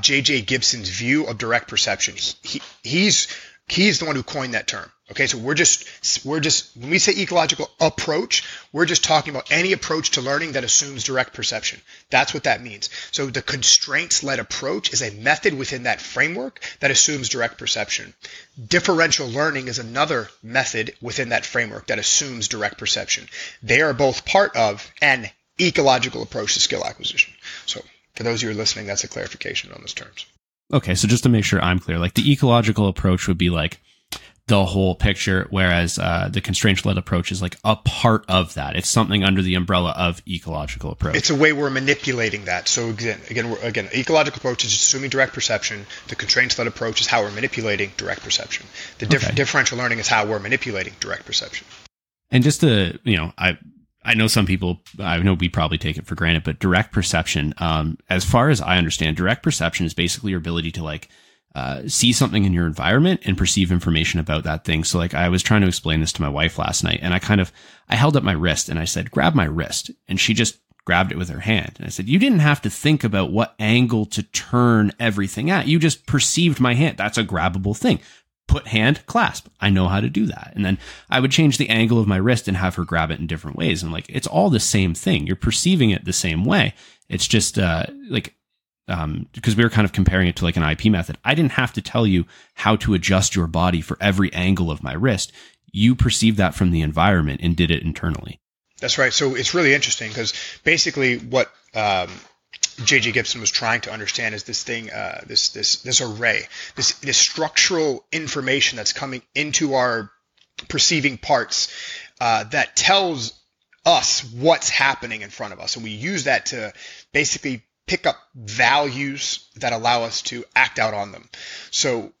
J.J. Gibson's view of direct perception. He's the one who coined that term. Okay, so we're just when we say ecological approach, we're just talking about any approach to learning that assumes direct perception. That's what that means. So the constraints-led approach is a method within that framework that assumes direct perception. Differential learning is another method within that framework that assumes direct perception. They are both part of an ecological approach to skill acquisition. So for those of you who are listening, that's a clarification on those terms. Okay, so just to make sure I'm clear, the ecological approach would be the whole picture, whereas the constraint-led approach is a part of that. It's something under the umbrella of ecological approach. It's a way we're manipulating that. So again, ecological approach is assuming direct perception. The constraint-led approach is how we're manipulating direct perception. The differential learning is how we're manipulating direct perception. And just to, I know some people, I know we probably take it for granted, but direct perception, as far as I understand, direct perception is basically your ability to see something in your environment and perceive information about that thing. So I was trying to explain this to my wife last night and I held up my wrist and I said, grab my wrist. And she just grabbed it with her hand. And I said, you didn't have to think about what angle to turn everything at. You just perceived my hand. That's a grabbable thing. Put hand, clasp. I know how to do that. And then I would change the angle of my wrist and have her grab it in different ways. And it's all the same thing. You're perceiving it the same way. It's just because we were kind of comparing it to an IP method. I didn't have to tell you how to adjust your body for every angle of my wrist. You perceived that from the environment and did it internally. That's right. So it's really interesting because basically what J.J. Gibson was trying to understand is this thing, this array, this structural information that's coming into our perceiving parts that tells us what's happening in front of us. And we use that to basically pick up values that allow us to act out on them. So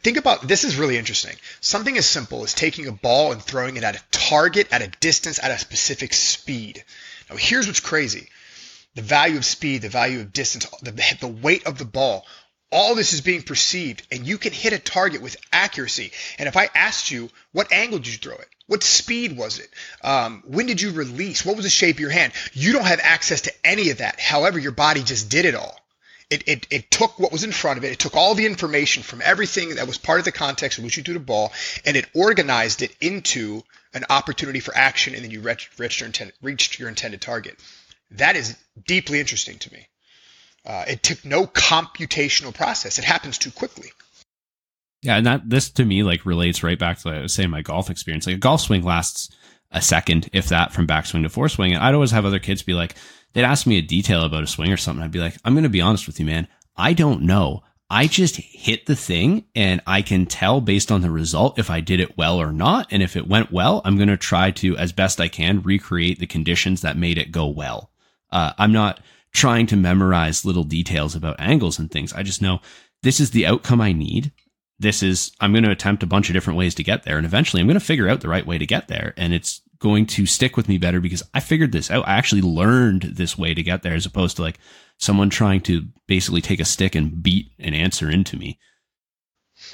think about, this is really interesting. Something as simple as taking a ball and throwing it at a target, at a distance, at a specific speed. Now here's what's crazy. The value of speed, the value of distance, the weight of the ball, all this is being perceived and you can hit a target with accuracy. And if I asked you, what angle did you throw it? What speed was it? When did you release? What was the shape of your hand? You don't have access to any of that. However, your body just did it all. It took what was in front of it. It took all the information from everything that was part of the context in which you threw the ball, and it organized it into an opportunity for action, and then you reached your intended target. That is deeply interesting to me. It took no computational process. It happens too quickly. Yeah, and that this to me like relates right back to what I was saying, my golf experience. Like a golf swing lasts a second, if that, from backswing to foreswing. And I'd always have other kids be like, they'd ask me a detail about a swing or something. I'd be like, I'm going to be honest with you, man. I don't know. I just hit the thing and I can tell based on the result if I did it well or not. And if it went well, I'm going to try to, as best I can, recreate the conditions that made it go well. I'm not trying to memorize little details about angles and things. I just know this is the outcome I need. This is, I'm going to attempt a bunch of different ways to get there. And eventually I'm going to figure out the right way to get there. And it's going to stick with me better because I figured this out. I actually learned this way to get there, as opposed to like someone trying to basically take a stick and beat an answer into me.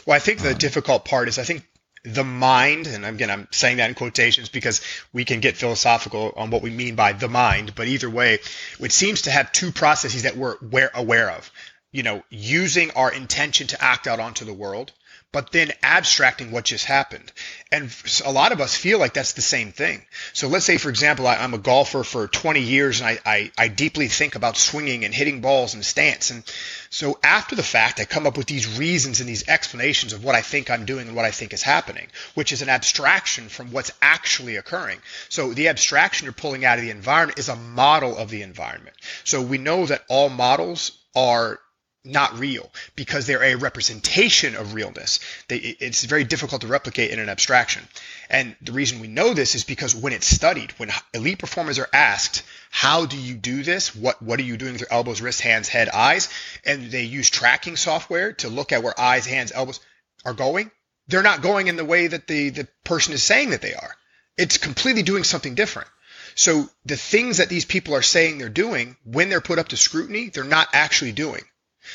Well, I think the difficult part is, I think the mind, and again, I'm saying that in quotations because we can get philosophical on what we mean by the mind, but either way, it seems to have two processes that we're aware of. You know, using our intention to act out onto the world, but then abstracting what just happened. And a lot of us feel like that's the same thing. So let's say, for example, I'm a golfer for 20 years and I deeply think about swinging and hitting balls and stance. And so after the fact, I come up with these reasons and these explanations of what I think I'm doing and what I think is happening, which is an abstraction from what's actually occurring. So the abstraction you're pulling out of the environment is a model of the environment. So we know that all models are not real because they're a representation of realness. It's very difficult to replicate in an abstraction. And the reason we know this is because when it's studied, when elite performers are asked, how do you do this? What are you doing with your elbows, wrists, hands, head, eyes? And they use tracking software to look at where eyes, hands, elbows are going. They're not going in the way that the person is saying that they are. It's completely doing something different. So the things that these people are saying they're doing, when they're put up to scrutiny, they're not actually doing.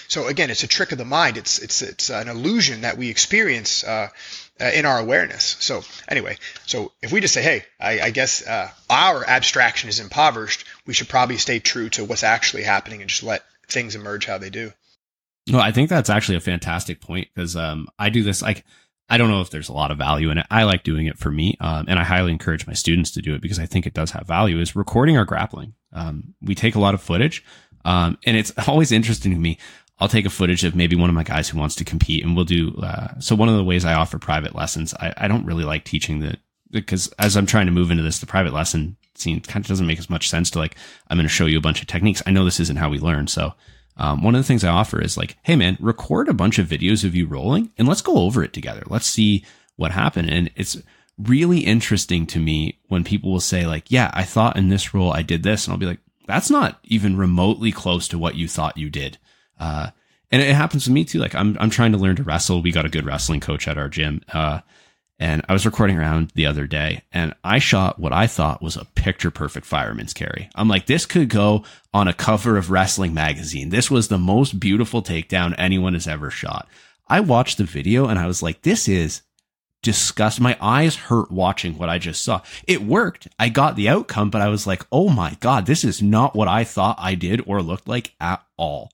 So again, it's a trick of the mind. It's an illusion that we experience in our awareness. So anyway, so if we just say, hey, I guess our abstraction is impoverished, we should probably stay true to what's actually happening and just let things emerge how they do. No, I think that's actually a fantastic point, because I do this. Like, I don't know if there's a lot of value in it. I like doing it for me, and I highly encourage my students to do it because I think it does have value. Is recording our grappling. We take a lot of footage. And it's always interesting to me. I'll take a footage of maybe one of my guys who wants to compete, and we'll do, so one of the ways I offer private lessons, I don't really like teaching that, because as I'm trying to move into this, the private lesson scene kind of doesn't make as much sense to like, I'm going to show you a bunch of techniques. I know this isn't how we learn. So, one of the things I offer is like, hey man, record a bunch of videos of you rolling and let's go over it together. Let's see what happened. And it's really interesting to me when people will say like, yeah, I thought in this roll I did this. And I'll be like, that's not even remotely close to what you thought you did. And it happens to me too. Like I'm trying to learn to wrestle. We got a good wrestling coach at our gym. And I was recording around the other day and I shot what I thought was a picture perfect fireman's carry. I'm like, this could go on a cover of Wrestling Magazine. This was the most beautiful takedown anyone has ever shot. I watched the video and I was like, this is disgust. My eyes hurt watching what I just saw. It worked. I got the outcome, but I was like, oh my God, this is not what I thought I did or looked like at all.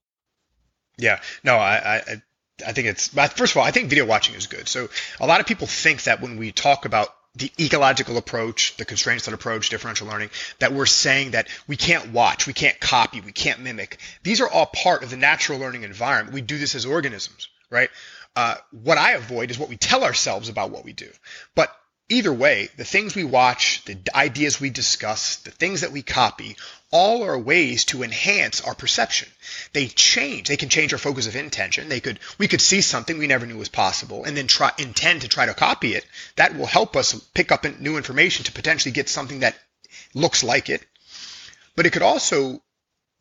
Yeah, no, I think it's, first of all, I think video watching is good. So a lot of people think that when we talk about the ecological approach, the constraints-led approach, differential learning, that we're saying that we can't watch, we can't copy, we can't mimic. These are all part of the natural learning environment. We do this as organisms, right? What I avoid is what we tell ourselves about what we do. But either way, the things we watch, the ideas we discuss, the things that we copy, all are ways to enhance our perception. They change. They can change our focus of intention. We could see something we never knew was possible and then intend to try to copy it. That will help us pick up new information to potentially get something that looks like it. But it could also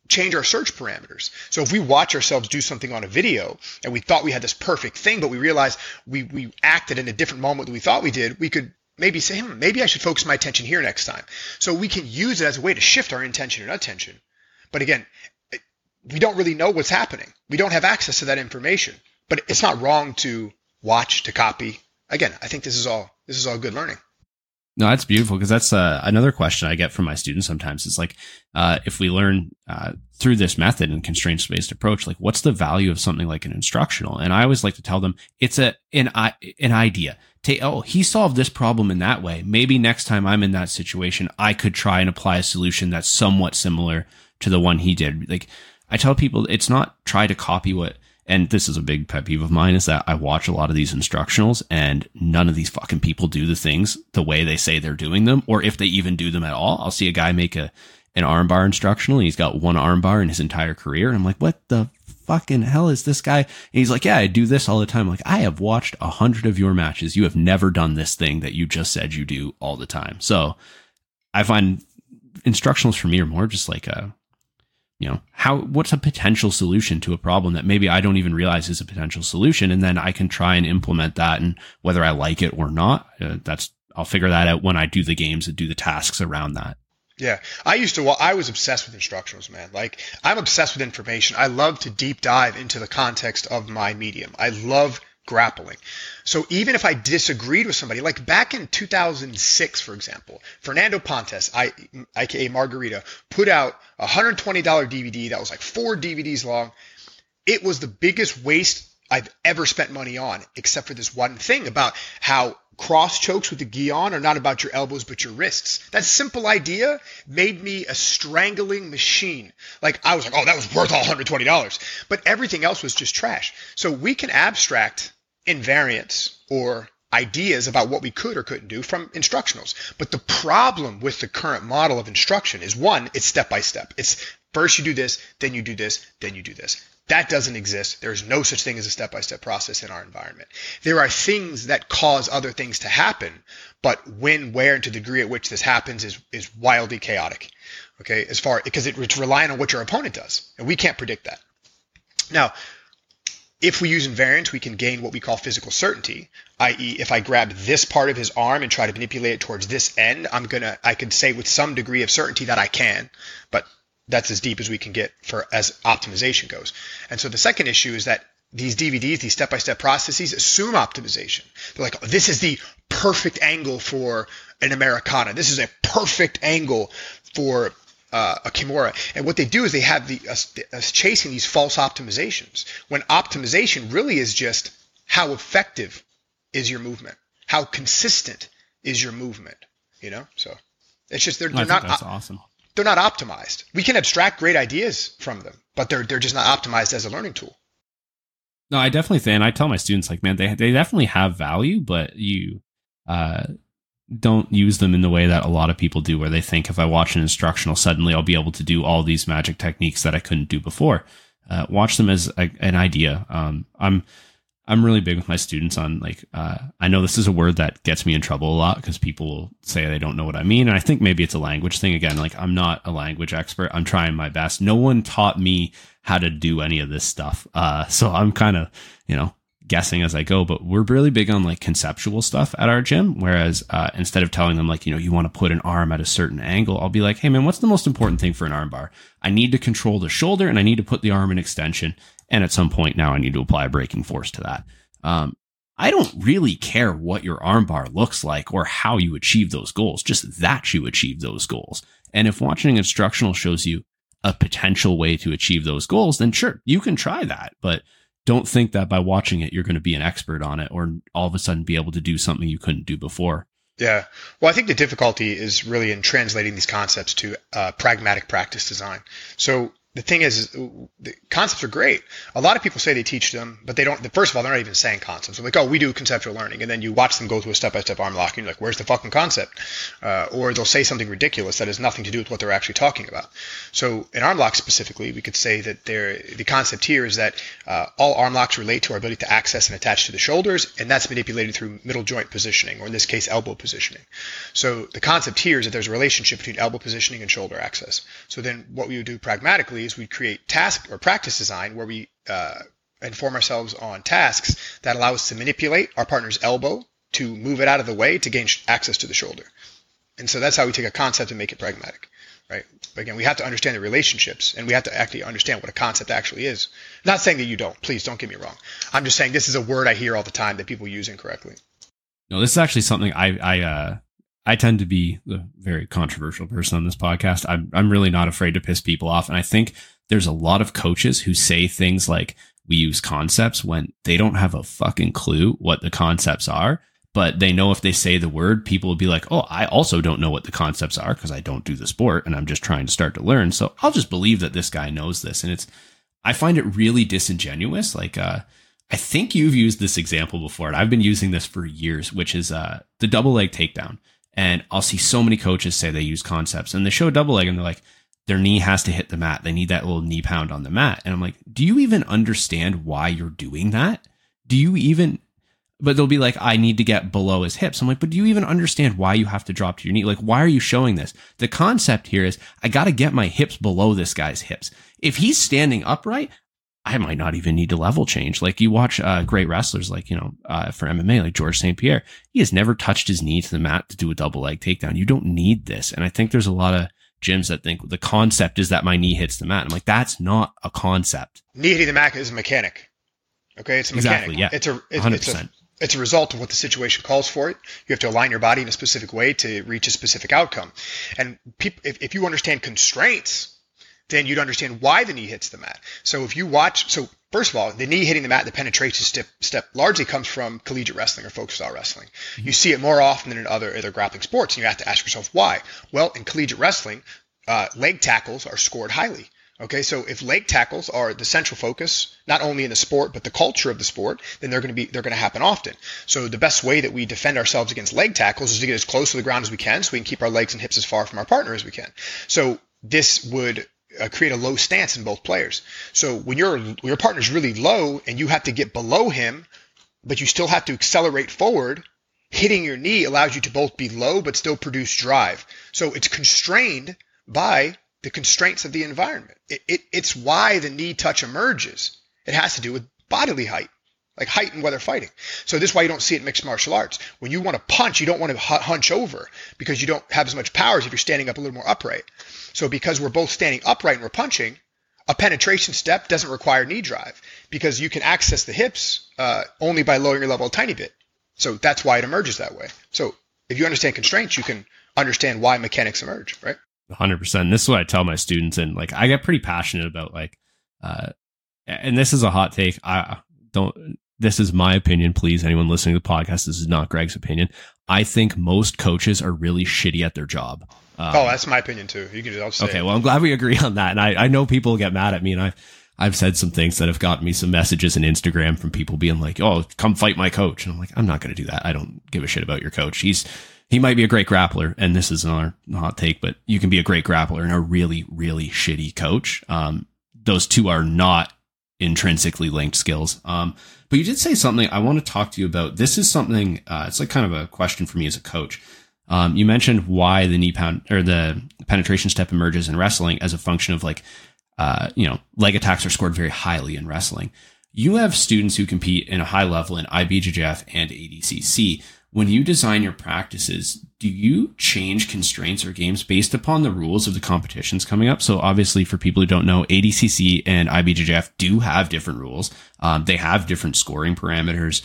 change our search parameters. So if we watch ourselves do something on a video and we thought we had this perfect thing, but we realized we acted in a different moment than we thought we did, we could maybe say, maybe I should focus my attention here next time. So we can use it as a way to shift our intention and attention. But again, we don't really know what's happening. We don't have access to that information, but it's not wrong to watch, to copy. Again, I think this is all good learning. No, that's beautiful, because that's another question I get from my students sometimes. It's like, if we learn through this method and constraints-based approach, like what's the value of something like an instructional? And I always like to tell them it's an idea. He solved this problem in that way. Maybe next time I'm in that situation, I could try and apply a solution that's somewhat similar to the one he did. Like I tell people it's not try to copy what, and this is a big pet peeve of mine, is that I watch a lot of these instructionals and none of these fucking people do the things the way they say they're doing them, or if they even do them at all. I'll see a guy make an armbar instructional and he's got one armbar in his entire career. And I'm like, what the fucking hell is this guy? And he's like, yeah, I do this all the time. I'm like, I have watched 100 of your matches. You have never done this thing that you just said you do all the time. So I find instructionals for me are more just like a, you know, what's a potential solution to a problem that maybe I don't even realize is a potential solution. And then I can try and implement that. And whether I like it or not, I'll figure that out when I do the games and do the tasks around that. Yeah. I was obsessed with instructionals, man. Like, I'm obsessed with information. I love to deep dive into the context of my medium. I love grappling. So even if I disagreed with somebody, like back in 2006, for example, Fernando Pontes, aka Margarita, put out a $120 DVD that was like 4 DVDs long. It was the biggest waste I've ever spent money on, except for this one thing about how cross chokes with the gi on are not about your elbows but your wrists. That simple idea made me a strangling machine. Like, I was like, oh, that was worth all $120. But everything else was just trash. So we can abstract invariants or ideas about what we could or couldn't do from instructionals. But the problem with the current model of instruction is, one, it's step by step. It's first you do this, then you do this, then you do this. That doesn't exist. There is no such thing as a step-by-step process in our environment. There are things that cause other things to happen, but when, where, and to the degree at which this happens is wildly chaotic. Okay, because it's relying on what your opponent does, and we can't predict that. Now, if we use invariants, we can gain what we call physical certainty, i.e., if I grab this part of his arm and try to manipulate it towards this end, I can say with some degree of certainty that I can, but that's as deep as we can get as optimization goes. And so the second issue is that these DVDs, these step-by-step processes, assume optimization. They're like, oh, this is the perfect angle for an Americana. This is a perfect angle for a Kimura. And what they do is they have us chasing these false optimizations, when optimization really is just how effective is your movement, how consistent is your movement, you know? So it's just they're not – that's awesome. They're not optimized. We can abstract great ideas from them, but they're just not optimized as a learning tool. No, I definitely think, and I tell my students, like, man, they definitely have value, but you don't use them in the way that a lot of people do, where they think if I watch an instructional, suddenly I'll be able to do all these magic techniques that I couldn't do before. Watch them as an idea. I'm really big with my students on, like, I know this is a word that gets me in trouble a lot because people will say they don't know what I mean. And I think maybe it's a language thing. Again, like, I'm not a language expert. I'm trying my best. No one taught me how to do any of this stuff. So I'm kind of, you know, guessing as I go, but we're really big on like conceptual stuff at our gym. Whereas, instead of telling them like, you know, you want to put an arm at a certain angle, I'll be like, hey man, what's the most important thing for an arm bar? I need to control the shoulder and I need to put the arm in extension. And at some point now I need to apply a braking force to that. I don't really care what your arm bar looks like or how you achieve those goals, just that you achieve those goals. And if watching instructional shows you a potential way to achieve those goals, then sure, you can try that. But don't think that by watching it, you're going to be an expert on it or all of a sudden be able to do something you couldn't do before. Yeah. Well, I think the difficulty is really in translating these concepts to pragmatic practice design. So the thing is the concepts are great. A lot of people say they teach them, but they don't. First of all, they're not even saying concepts. They're like, oh, we do conceptual learning. And then you watch them go through a step-by-step arm lock and you're like, where's the fucking concept? Or they'll say something ridiculous that has nothing to do with what they're actually talking about. So in arm lock specifically, we could say that the concept here is that all arm locks relate to our ability to access and attach to the shoulders, and that's manipulated through middle joint positioning, or in this case, elbow positioning. So the concept here is that there's a relationship between elbow positioning and shoulder access. So then what we would do pragmatically is we create task or practice design where we inform ourselves on tasks that allow us to manipulate our partner's elbow to move it out of the way to gain access to the shoulder. And so that's how we take a concept and make it pragmatic, right? But again, we have to understand the relationships and we have to actually understand what a concept actually is. I'm not saying that you don't, please don't get me wrong. I'm just saying this is a word I hear all the time that people use incorrectly. No, this is actually something I tend to be a very controversial person on this podcast. I'm really not afraid to piss people off. And I think there's a lot of coaches who say things like we use concepts when they don't have a fucking clue what the concepts are. but they know if they say the word, people will be like, oh, I also don't know what the concepts are because I don't do the sport and I'm just trying to start to learn. So I'll just believe that this guy knows this. And I find it really disingenuous. Like, I think you've used this example before, and I've been using this for years, which is the double leg takedown. And I'll see so many coaches say they use concepts and they show a double leg and they're like, their knee has to hit the mat. They need that little knee pound on the mat. And I'm like, do you even understand why you're doing that? Do you even... But they'll be like, I need to get below his hips. I'm like, but do you even understand why you have to drop to your knee? Like, why are you showing this? The concept here is I got to get my hips below this guy's hips. If he's standing upright, I might not even need to level change. Like you watch great wrestlers, like, you know, for MMA, like George St. Pierre, he has never touched his knee to the mat to do a double leg takedown. You don't need this. And I think there's a lot of gyms that think the concept is that my knee hits the mat. I'm like, that's not a concept. Knee hitting the mat is a mechanic. Okay. It's a mechanic. Exactly, yeah. It's a result of what the situation calls for it. You have to align your body in a specific way to reach a specific outcome. And if you understand constraints, then you'd understand why the knee hits the mat. So if you watch, so first of all, the knee hitting the mat, the penetration step largely comes from collegiate wrestling or folk style wrestling. Mm-hmm. You see it more often than in other grappling sports, and you have to ask yourself why. Well, in collegiate wrestling, leg tackles are scored highly. Okay, so if leg tackles are the central focus, not only in the sport, but the culture of the sport, then they're going to happen often. So the best way that we defend ourselves against leg tackles is to get as close to the ground as we can so we can keep our legs and hips as far from our partner as we can. So this would create a low stance in both players. So when your partner's really low and you have to get below him, but you still have to accelerate forward, hitting your knee allows you to both be low but still produce drive. So it's constrained by the constraints of the environment. It's why the knee touch emerges. It has to do with bodily height, like height and whether fighting. So this is why you don't see it in mixed martial arts. When you want to punch, you don't want to hunch over because you don't have as much power as if you're standing up a little more upright. So because we're both standing upright and we're punching, a penetration step doesn't require knee drive because you can access the hips only by lowering your level a tiny bit. So that's why it emerges that way. So if you understand constraints, you can understand why mechanics emerge, right? 100%. This is what I tell my students. And like, I get pretty passionate about like, and this is a hot take. This is my opinion. Please, anyone listening to the podcast, this is not Greg's opinion. I think most coaches are really shitty at their job. That's my opinion too. You can just, I'll say okay. It. Well, I'm glad we agree on that. And I know people get mad at me, and I've said some things that have gotten me some messages on Instagram from people being like, oh, come fight my coach. And I'm like, I'm not going to do that. I don't give a shit about your coach. He might be a great grappler, and this is another hot take, but you can be a great grappler and a really, really shitty coach. Those two are not intrinsically linked skills. But you did say something I want to talk to you about. This is something, it's like kind of a question for me as a coach. You mentioned why the knee pound or the penetration step emerges in wrestling as a function of like, leg attacks are scored very highly in wrestling. You have students who compete in a high level in IBJJF and ADCC. When you design your practices, do you change constraints or games based upon the rules of the competitions coming up? So obviously, for people who don't know, ADCC and IBJJF do have different rules. They have different scoring parameters,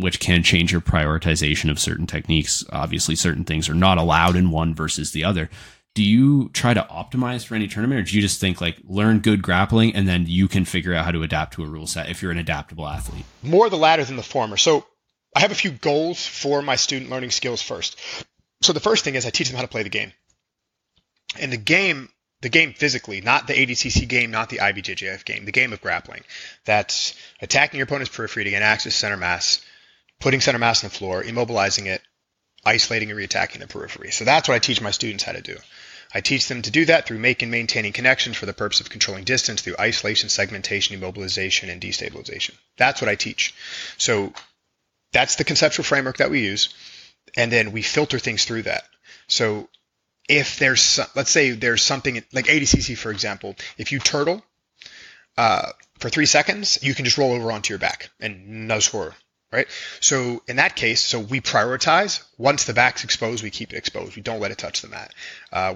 which can change your prioritization of certain techniques. Obviously, certain things are not allowed in one versus the other. Do you try to optimize for any tournament, or do you just think like learn good grappling and then you can figure out how to adapt to a rule set if you're an adaptable athlete? More the latter than the former. So I have a few goals for my student learning skills first. So the first thing is I teach them how to play the game. And the game physically, not the ADCC game, not the IBJJF game, the game of grappling. That's attacking your opponent's periphery to gain access to center mass, putting center mass on the floor, immobilizing it, isolating and reattacking the periphery. So that's what I teach my students how to do. I teach them to do that through making and maintaining connections for the purpose of controlling distance through isolation, segmentation, immobilization, and destabilization. That's what I teach. So that's the conceptual framework that we use, and then we filter things through that. So if let's say there's something like ADCC, for example, if you turtle for 3 seconds, you can just roll over onto your back and no score, right? So in that case, so we prioritize. Once the back's exposed, we keep it exposed. We don't let it touch the mat.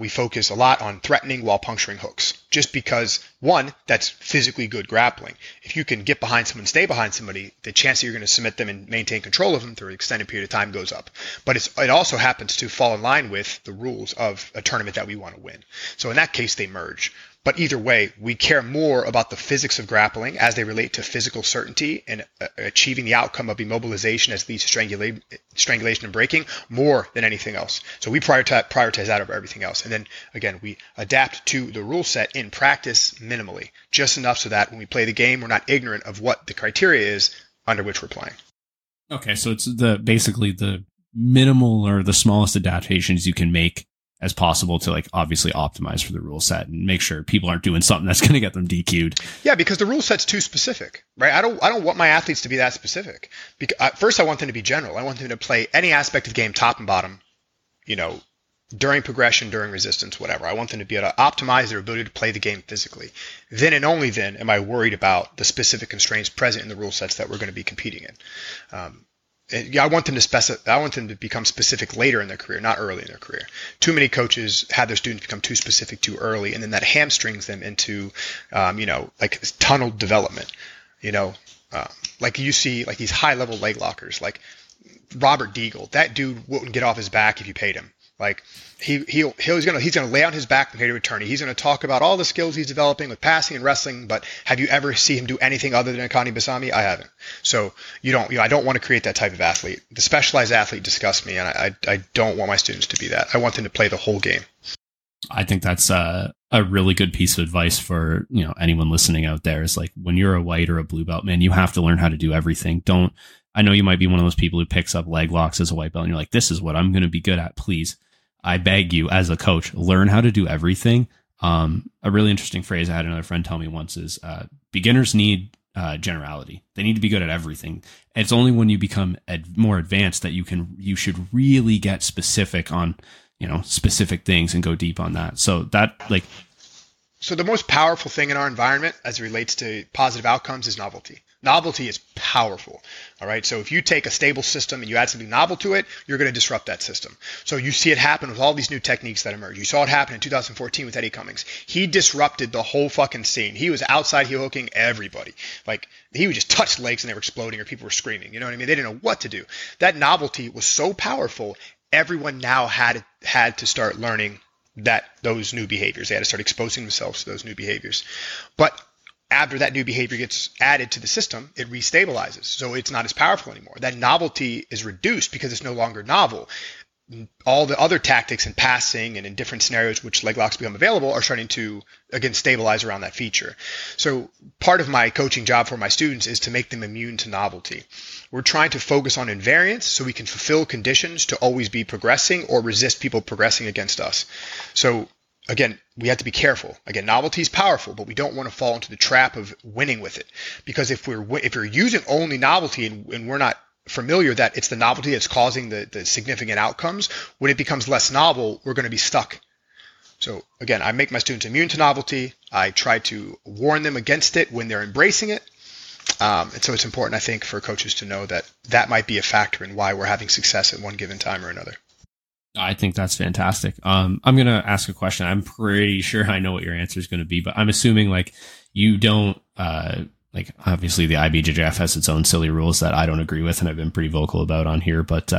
We focus a lot on threatening while puncturing hooks, just because, one, that's physically good grappling. If you can get behind someone, stay behind somebody, the chance that you're going to submit them and maintain control of them through an extended period of time goes up. But it also happens to fall in line with the rules of a tournament that we want to win. So in that case, they merge. But either way, we care more about the physics of grappling as they relate to physical certainty and achieving the outcome of immobilization as leads to strangulation and breaking more than anything else. So we prioritize that over everything else. And then again, we adapt to the rule set in practice minimally, just enough so that when we play the game, we're not ignorant of what the criteria is under which we're playing. Okay, so it's basically the minimal or the smallest adaptations you can make as possible to, like, obviously optimize for the rule set and make sure people aren't doing something that's going to get them DQ'd. Yeah, because the rule set's too specific, right? I don't want my athletes to be that specific. First, I want them to be general. I want them to play any aspect of the game, top and bottom, you know, during progression, during resistance, whatever. I want them to be able to optimize their ability to play the game physically. Then and only then am I worried about the specific constraints present in the rule sets that we're going to be competing in. I want them to become specific later in their career, not early in their career. Too many coaches have their students become too specific too early, and then that hamstrings them into, like tunneled development. Like you see, like these high-level leg lockers, like Robert Deagle. That dude wouldn't get off his back if you paid him. Like he's gonna lay on his back from here to eternity. He's gonna talk about all the skills he's developing with passing and wrestling. But have you ever seen him do anything other than a Akani Basami? I haven't. So I don't want to create that type of athlete. The specialized athlete disgusts me, and I don't want my students to be that. I want them to play the whole game. I think that's a really good piece of advice for anyone listening out there. Is like when you're a white or a blue belt, man, you have to learn how to do everything. I know you might be one of those people who picks up leg locks as a white belt, and you're like, this is what I'm gonna be good at. Please. I beg you, as a coach, learn how to do everything. A really interesting phrase I had another friend tell me once is beginners need generality. They need to be good at everything. It's only when you become more advanced that you should really get specific on, specific things and go deep on that. So the most powerful thing in our environment as it relates to positive outcomes is novelty. Novelty is powerful. All right. So if you take a stable system and you add something novel to it, you're going to disrupt that system. So you see it happen with all these new techniques that emerge. You saw it happen in 2014 with Eddie Cummings. He disrupted the whole fucking scene. He was outside heel hooking everybody. Like he would just touch legs and they were exploding or people were screaming. You know what I mean? They didn't know what to do. That novelty was so powerful. Everyone now had to start learning those new behaviors. They had to start exposing themselves to those new behaviors. But after that new behavior gets added to the system, it restabilizes. So it's not as powerful anymore. That novelty is reduced because it's no longer novel. All the other tactics in passing and in different scenarios which leg locks become available are starting to, again, stabilize around that feature. So part of my coaching job for my students is to make them immune to novelty. We're trying to focus on invariance so we can fulfill conditions to always be progressing or resist people progressing against us. So again, we have to be careful. Again, novelty is powerful, but we don't want to fall into the trap of winning with it. Because if you're using only novelty and we're not familiar that it's the novelty that's causing the significant outcomes, when it becomes less novel, we're going to be stuck. So again, I make my students immune to novelty. I try to warn them against it when they're embracing it. And so it's important, I think, for coaches to know that might be a factor in why we're having success at one given time or another. I think that's fantastic. I'm going to ask a question. I'm pretty sure I know what your answer is going to be, but I'm assuming you don't, obviously the IBJJF has its own silly rules that I don't agree with and I've been pretty vocal about on here, but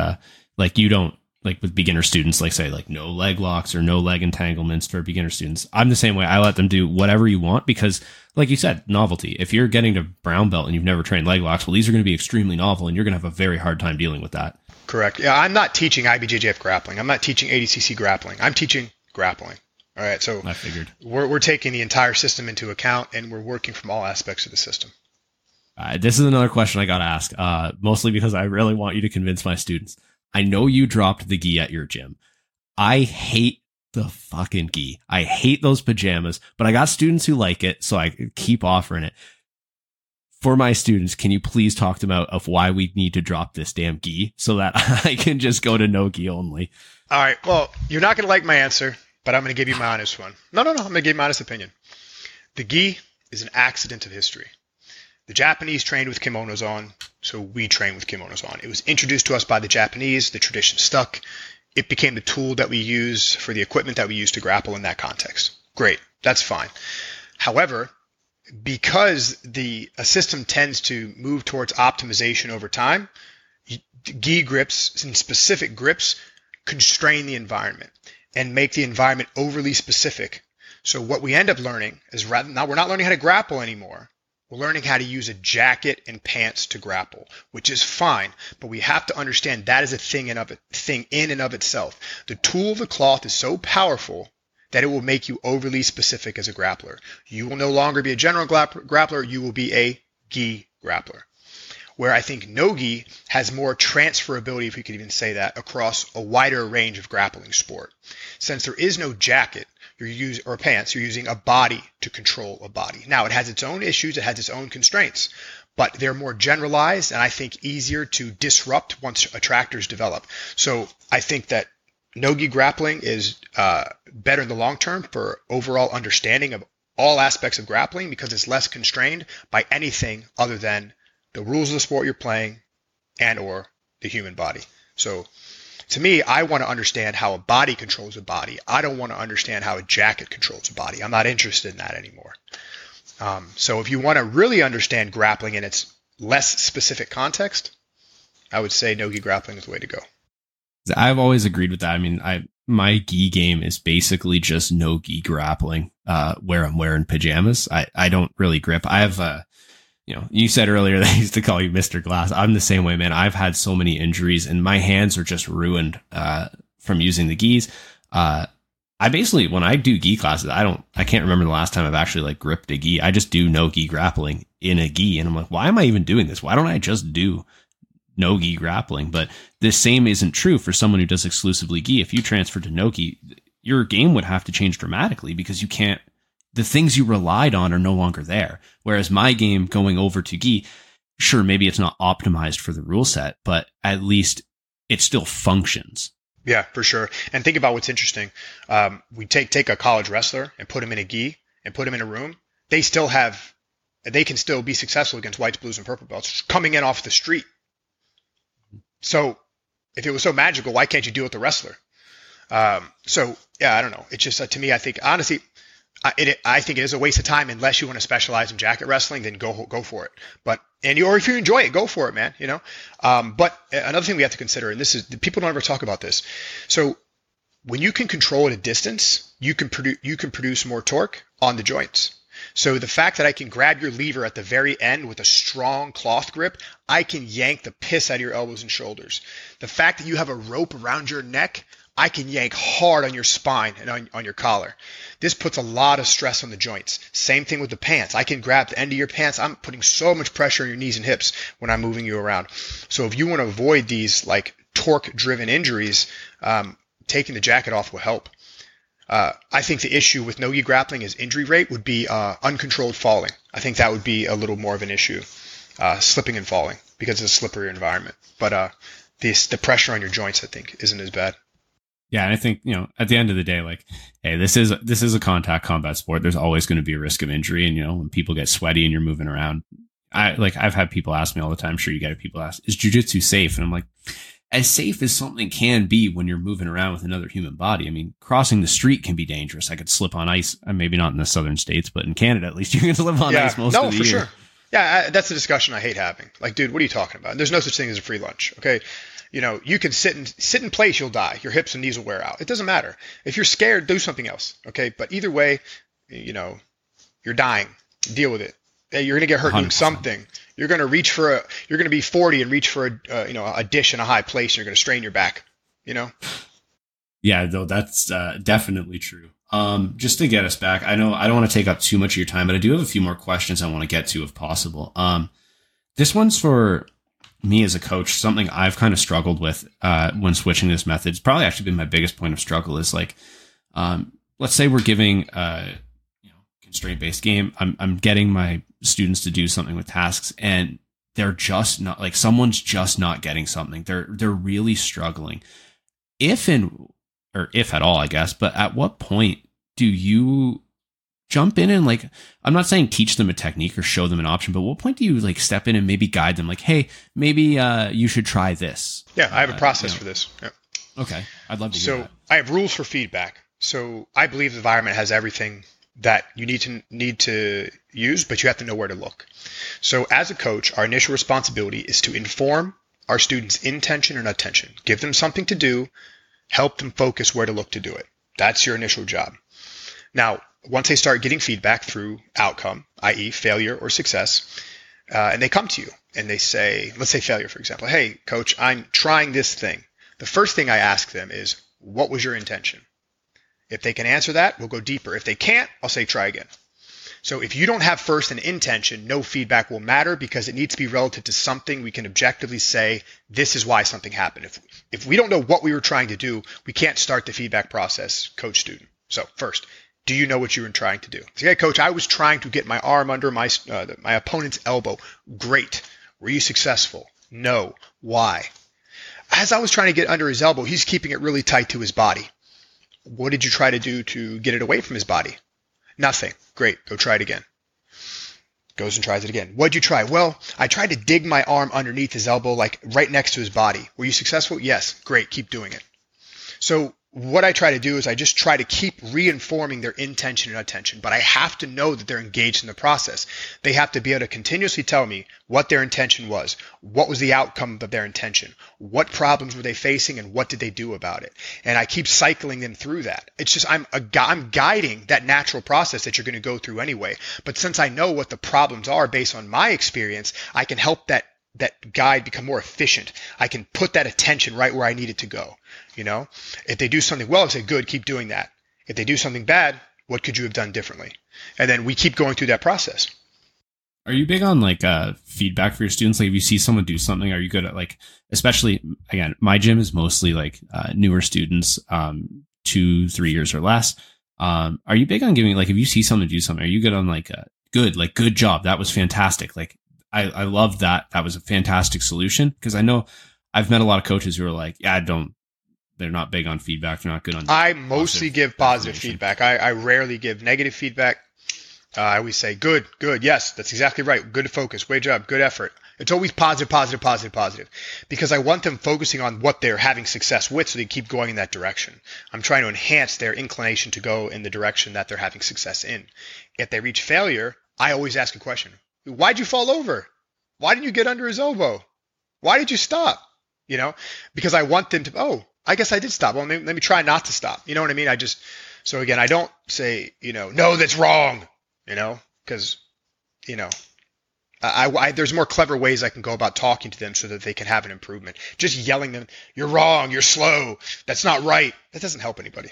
you don't, with beginner students, say no leg locks or no leg entanglements for beginner students. I'm the same way. I let them do whatever you want because, like you said, novelty. If you're getting to brown belt and you've never trained leg locks, well, these are going to be extremely novel and you're going to have a very hard time dealing with that. Correct. Yeah, I'm not teaching IBJJF grappling. I'm not teaching ADCC grappling. I'm teaching grappling. All right, so I figured we're taking the entire system into account, and we're working from all aspects of the system. This is another question I got to ask, mostly because I really want you to convince my students. I know you dropped the gi at your gym. I hate the fucking gi. I hate those pajamas, but I got students who like it, so I keep offering it. For my students, can you please talk about why we need to drop this damn gi so that I can just go to no gi only? All right, well, you're not going to like my answer, but I'm going to give you my honest one. No. I'm going to give you my honest opinion. The gi is an accident of history. The Japanese trained with kimonos on, so we train with kimonos on. It was introduced to us by the Japanese. The tradition stuck. It became the tool that we use for the equipment that we use to grapple in that context. Great. That's fine. However, because a system tends to move towards optimization over time, gi grips and specific grips constrain the environment and make the environment overly specific So what we end up learning is we're not learning how to grapple anymore. We're learning how to use a jacket and pants to grapple, which is fine, but we have to understand that is a thing in and of itself. The tool of the cloth is so powerful that it will make you overly specific as a grappler. You will no longer be a general grappler. You will be a gi grappler, where I think no-gi has more transferability, if you could even say that, across a wider range of grappling sport. Since there is no jacket, or pants, you're using a body to control a body. Now, it has its own issues, it has its own constraints, but they're more generalized and I think easier to disrupt once attractors develop. So I think that no-gi grappling is better in the long term for overall understanding of all aspects of grappling because it's less constrained by anything other than the rules of the sport you're playing and or the human body. So to me, I want to understand how a body controls a body. I don't want to understand how a jacket controls a body. I'm not interested in that anymore. So if you want to really understand grappling in its less specific context, I would say no-gi grappling is the way to go. I've always agreed with that. I mean, my gi game is basically just no-gi grappling, where I'm wearing pajamas. I don't really grip. I have you said earlier that I used to call you Mr. Glass. I'm the same way, man. I've had so many injuries and my hands are just ruined from using the gis. I basically, when I do gi classes, I can't remember the last time I've actually like gripped a gi. I just do no gi grappling in a gi. And I'm like, why am I even doing this? Why don't I just do no gi grappling? But the same isn't true for someone who does exclusively gi. If you transfer to no gi, your game would have to change dramatically because you can't. The things you relied on are no longer there. Whereas my game going over to gi, sure, maybe it's not optimized for the rule set, but at least it still functions. Yeah, for sure. And think about what's interesting. We take a college wrestler and put him in a gi and put him in a room. They can still be successful against whites, blues, and purple belts coming in off the street. So if it was so magical, why can't you deal with the wrestler? So yeah, I don't know. It's just to me, I think honestly, I think it is a waste of time unless you want to specialize in jacket wrestling. Then go for it. But or if you enjoy it, go for it, man. You know. But another thing we have to consider, and this is people don't ever talk about this. So when you can control at a distance, you can produce more torque on the joints. So the fact that I can grab your lever at the very end with a strong cloth grip, I can yank the piss out of your elbows and shoulders. The fact that you have a rope around your neck, I can yank hard on your spine and on your collar. This puts a lot of stress on the joints. Same thing with the pants. I can grab the end of your pants. I'm putting so much pressure on your knees and hips when I'm moving you around. So if you want to avoid these like torque-driven injuries, taking the jacket off will help. I think the issue with no-gi grappling is injury rate would be uncontrolled falling. I think that would be a little more of an issue, slipping and falling because it's a slippery environment. But the pressure on your joints, I think, isn't as bad. Yeah, and I think, at the end of the day, like, hey, this is a contact combat sport. There's always going to be a risk of injury. And, when people get sweaty and you're moving around, I've had people ask me all the time. I'm sure you get people ask, is jiu-jitsu safe? And I'm like, as safe as something can be when you're moving around with another human body. I mean, crossing the street can be dangerous. I could slip on ice. Maybe not in the southern states, but in Canada, at least you can slip on ice most of the year. No, for sure. Yeah, that's the discussion I hate having. Like, dude, what are you talking about? There's no such thing as a free lunch, okay? You can sit in place, you'll die. Your hips and knees will wear out. It doesn't matter. If you're scared, do something else, okay? But either way, you're dying. Deal with it. You're going to get hurt 100%. Doing something. You're going to you're going to be 40 and reach for a dish in a high place. And you're going to strain your back, Yeah, though that's definitely true. Just to get us back, I know I don't want to take up too much of your time, but I do have a few more questions I want to get to if possible. This one's for me as a coach, something I've kind of struggled with when switching this method. It's probably actually been my biggest point of struggle is like, let's say we're giving constraint-based game. I'm getting my students to do something with tasks and they're just not like someone's just not getting something. They're really struggling. If at all, I guess, but at what point do you jump in and like, I'm not saying teach them a technique or show them an option, but what point do you like step in and maybe guide them like, hey, maybe you should try this? Yeah, I have a process for this. Yeah. Okay. I'd love to hear that. I have rules for feedback. So I believe the environment has everything that you need to use, but you have to know where to look. So as a coach, our initial responsibility is to inform our students' intention and attention, give them something to do, help them focus where to look to do it. That's your initial job. Now, once they start getting feedback through outcome, i.e. failure or success, and they come to you and they say, let's say failure, for example, hey, coach, I'm trying this thing. The first thing I ask them is, what was your intention? If they can answer that, we'll go deeper. If they can't, I'll say, try again. So if you don't have first an intention, no feedback will matter because it needs to be relative to something we can objectively say, this is why something happened. If we don't know what we were trying to do, we can't start the feedback process, coach, student. So first, do you know what you were trying to do? So, yeah, coach, I was trying to get my arm under my opponent's elbow. Great. Were you successful? No. Why? As I was trying to get under his elbow, he's keeping it really tight to his body. What did you try to do to get it away from his body? Nothing. Great. Go try it again. Goes and tries it again. What'd you try? Well, I tried to dig my arm underneath his elbow, like right next to his body. Were you successful? Yes. Great. Keep doing it. So what I try to do is I just try to keep reinforming their intention and attention, but I have to know that they're engaged in the process. They have to be able to continuously tell me what their intention was, what was the outcome of their intention, what problems were they facing, and what did they do about it. And I keep cycling them through that. It's just I'm guiding that natural process that you're going to go through anyway. But since I know what the problems are based on my experience, I can help that guide become more efficient. I can put that attention right where I need it to go. You know, if they do something well, I say, good, keep doing that. If they do something bad, what could you have done differently? And then we keep going through that process. Are you big on like feedback for your students? Like if you see someone do something, are you good at like, especially again, my gym is mostly like newer students, 2-3 years or less. Are you big on giving, like, if you see someone do something, are you good on like, good job. That was fantastic. Like, I love that. That was a fantastic solution. Cause I know I've met a lot of coaches who are like, yeah, they're not big on feedback. They're not good on. I mostly give positive feedback. I rarely give negative feedback. I always say good. Yes, that's exactly right. Good focus, great job, good effort. It's always positive, because I want them focusing on what they're having success with. So they keep going in that direction. I'm trying to enhance their inclination to go in the direction that they're having success in. If they reach failure, I always ask a question. Why'd you fall over? Why didn't you get under his elbow? Why did you stop? You know, because I want them to, oh, I guess I did stop. Well, let me try not to stop. You know what I mean? So again, I don't say, you know, no, that's wrong, you know, because, you know, I there's more clever ways I can go about talking to them so that they can have an improvement. Just yelling them, you're wrong, you're slow, that's not right. That doesn't help anybody.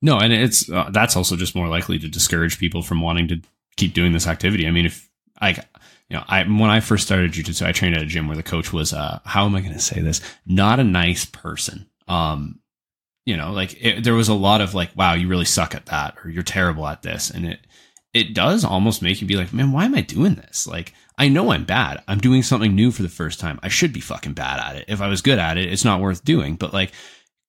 No, and it's, that's also just more likely to discourage people from wanting to keep doing this activity. I mean, when I first started jiu-jitsu, I trained at a gym where the coach was, how am I going to say this? Not a nice person. There was a lot of like, wow, you really suck at that, or you're terrible at this. And it does almost make you be like, man, why am I doing this? Like, I know I'm bad. I'm doing something new for the first time. I should be fucking bad at it. If I was good at it, it's not worth doing. But like,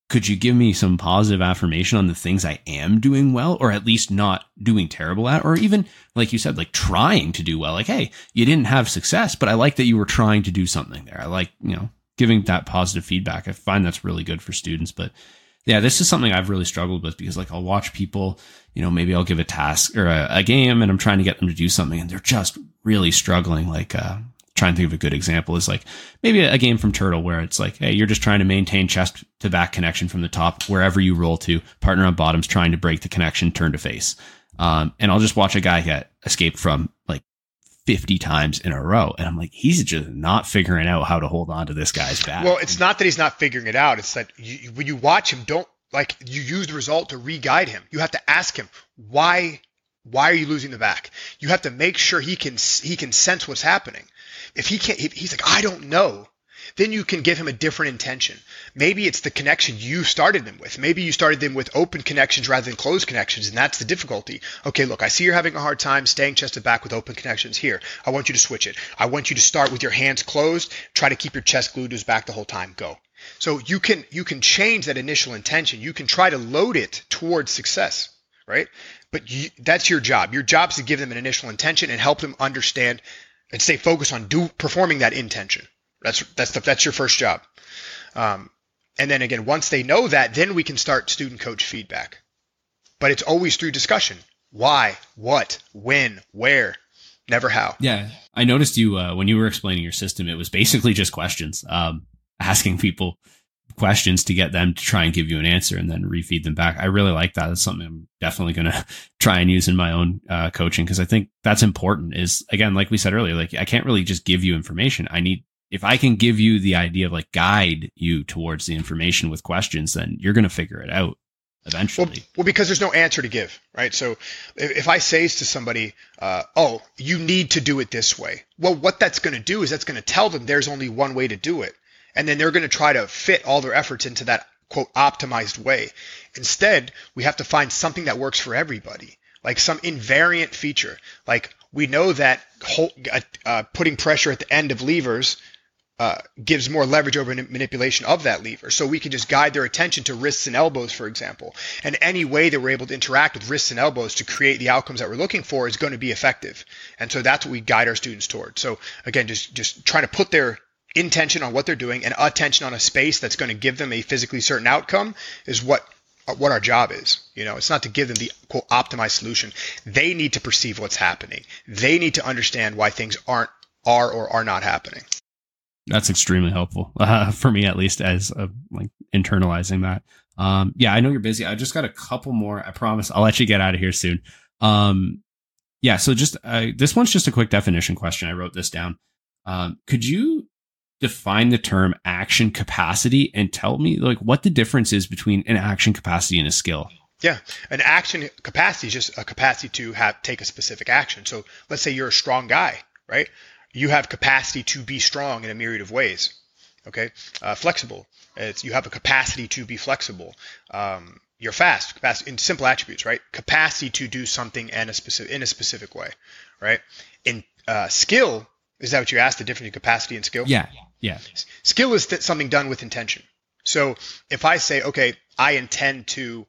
could you give me some positive affirmation on the things I am doing well, or at least not doing terrible at, or even like you said, like trying to do well, like, hey, you didn't have success, but I like that you were trying to do something there. I like, you know, giving that positive feedback. I find that's really good for students. But yeah, this is something I've really struggled with, because like I'll watch people, you know, maybe I'll give a task or a game and I'm trying to get them to do something and they're just really struggling. Like, trying to think of a good example is like maybe a game from Turtle where it's like, hey, you're just trying to maintain chest to back connection from the top, wherever you roll to, partner on bottom's trying to break the connection, turn to face. And I'll just watch a guy get escaped from like 50 times in a row. And I'm like, he's just not figuring out how to hold on to this guy's back. Well, it's not that he's not figuring it out. It's that when you watch him, don't like you use the result to re-guide him. You have to ask him, why are you losing the back? You have to make sure he can sense what's happening. If he can't, he's like, I don't know. Then you can give him a different intention. Maybe it's the connection you started them with. Maybe you started them with open connections rather than closed connections, and that's the difficulty. Okay, look, I see you're having a hard time staying chest to back with open connections here. I want you to switch it. I want you to start with your hands closed. Try to keep your chest glued to his back the whole time. Go. So you can change that initial intention. You can try to load it towards success, right? But that's your job. Your job is to give them an initial intention and help them understand and stay focused on performing that intention. That's your first job. And then again, once they know that, then we can start student coach feedback. But it's always through discussion. Why, what, when, where, never how. Yeah. I noticed you, when you were explaining your system, it was basically just questions, asking people questions to get them to try and give you an answer and then refeed them back. I really like that. That's something I'm definitely going to try and use in my own coaching, because I think that's important. Is, again, like we said earlier, like I can't really just give you information. If I can give you the idea of like guide you towards the information with questions, then you're going to figure it out eventually. Well, because there's no answer to give, right? So if I say to somebody, oh, you need to do it this way. Well, what that's going to do is that's going to tell them there's only one way to do it. And then they're going to try to fit all their efforts into that, quote, optimized way. Instead, we have to find something that works for everybody, like some invariant feature. Like we know that putting pressure at the end of levers gives more leverage over manipulation of that lever. So we can just guide their attention to wrists and elbows, for example. And any way that we're able to interact with wrists and elbows to create the outcomes that we're looking for is going to be effective. And so that's what we guide our students toward. So again, just trying to put their intention on what they're doing and attention on a space that's going to give them a physically certain outcome is what our job is. You know, it's not to give them the quote optimized solution. They need to perceive what's happening. They need to understand why things are or are not happening. That's extremely helpful for me, at least as like internalizing that. Yeah, I know you're busy. I just got a couple more. I promise I'll let you get out of here soon. Yeah. So just this one's just a quick definition question. I wrote this down. Could you define the term action capacity and tell me like what the difference is between an action capacity and a skill? Yeah. An action capacity is just a capacity to take a specific action. So let's say you're a strong guy, right? You have capacity to be strong in a myriad of ways. Okay. Flexible. You have a capacity to be flexible. You're fast, capacity in simple attributes, right? Capacity to do something in a specific way, right? In skill, is that what you asked? The difference between capacity and skill? Yeah. Skill is something done with intention. So if I say, okay, I intend to,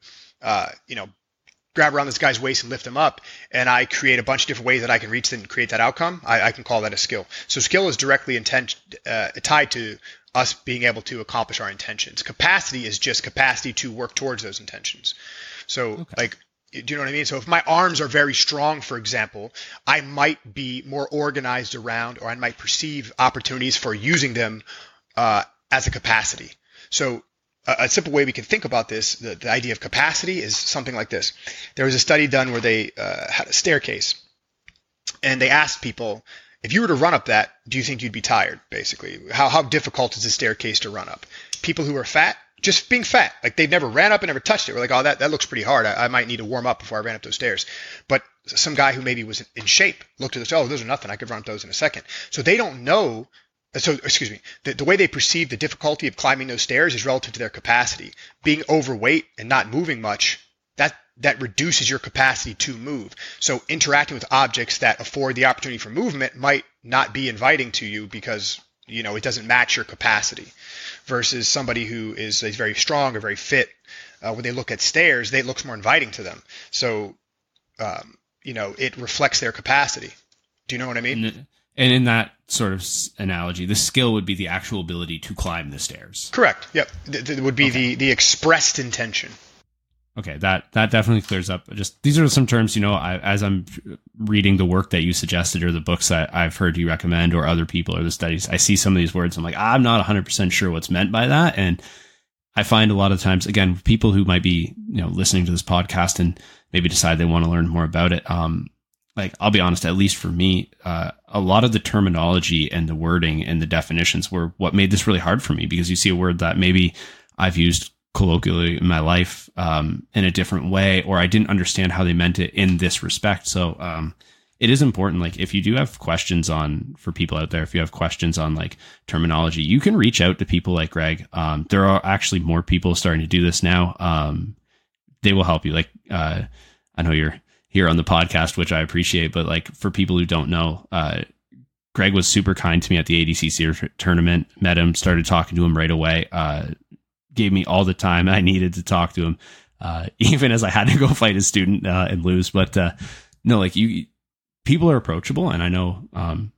grab around this guy's waist and lift him up, and I create a bunch of different ways that I can reach them and create that outcome, I can call that a skill. So skill is directly tied to us being able to accomplish our intentions. Capacity is just capacity to work towards those intentions. So okay. Do you know what I mean? So if my arms are very strong, for example, I might be more organized around, or I might perceive opportunities for using them as a capacity. So a simple way we can think about this, the idea of capacity, is something like this. There was a study done where they had a staircase, and they asked people, if you were to run up that, do you think you'd be tired, basically? How difficult is the staircase to run up? People who are fat, just being fat, like they've never ran up and never touched it, we're like, oh, that looks pretty hard. I might need to warm up before I ran up those stairs. But some guy who maybe was in shape looked at this, oh, those are nothing. I could run up those in a second. So they don't know. So, excuse me, the way they perceive the difficulty of climbing those stairs is relative to their capacity. Being overweight and not moving much, that reduces your capacity to move. So interacting with objects that afford the opportunity for movement might not be inviting to you because, you know, it doesn't match your capacity. Versus somebody who is very strong or very fit, when they look at stairs, it looks more inviting to them. So, it reflects their capacity. Do you know what I mean? And in that sort of analogy, the skill would be the actual ability to climb the stairs. Correct. Yep. That would be the expressed intention. Okay. That definitely clears up. Just, these are some terms, you know, as I'm reading the work that you suggested or the books that I've heard you recommend or other people or the studies, I see some of these words. I'm like, I'm not 100% sure what's meant by that. And I find a lot of times, again, people who might be, you know, listening to this podcast and maybe decide they want to learn more about it. I'll be honest, at least for me, a lot of the terminology and the wording and the definitions were what made this really hard for me, because you see a word that maybe I've used colloquially in my life in a different way, or I didn't understand how they meant it in this respect. So it is important. Like if you do have questions on, for people out there, if you have questions on like terminology, you can reach out to people like Greg. There are actually more people starting to do this now. They will help you. Like I know you're here on the podcast, which I appreciate, but like for people who don't know, Greg was super kind to me at the ADCC tournament, met him, started talking to him right away, gave me all the time I needed to talk to him, even as I had to go fight his student and lose. But no, like people are approachable, and I know I'm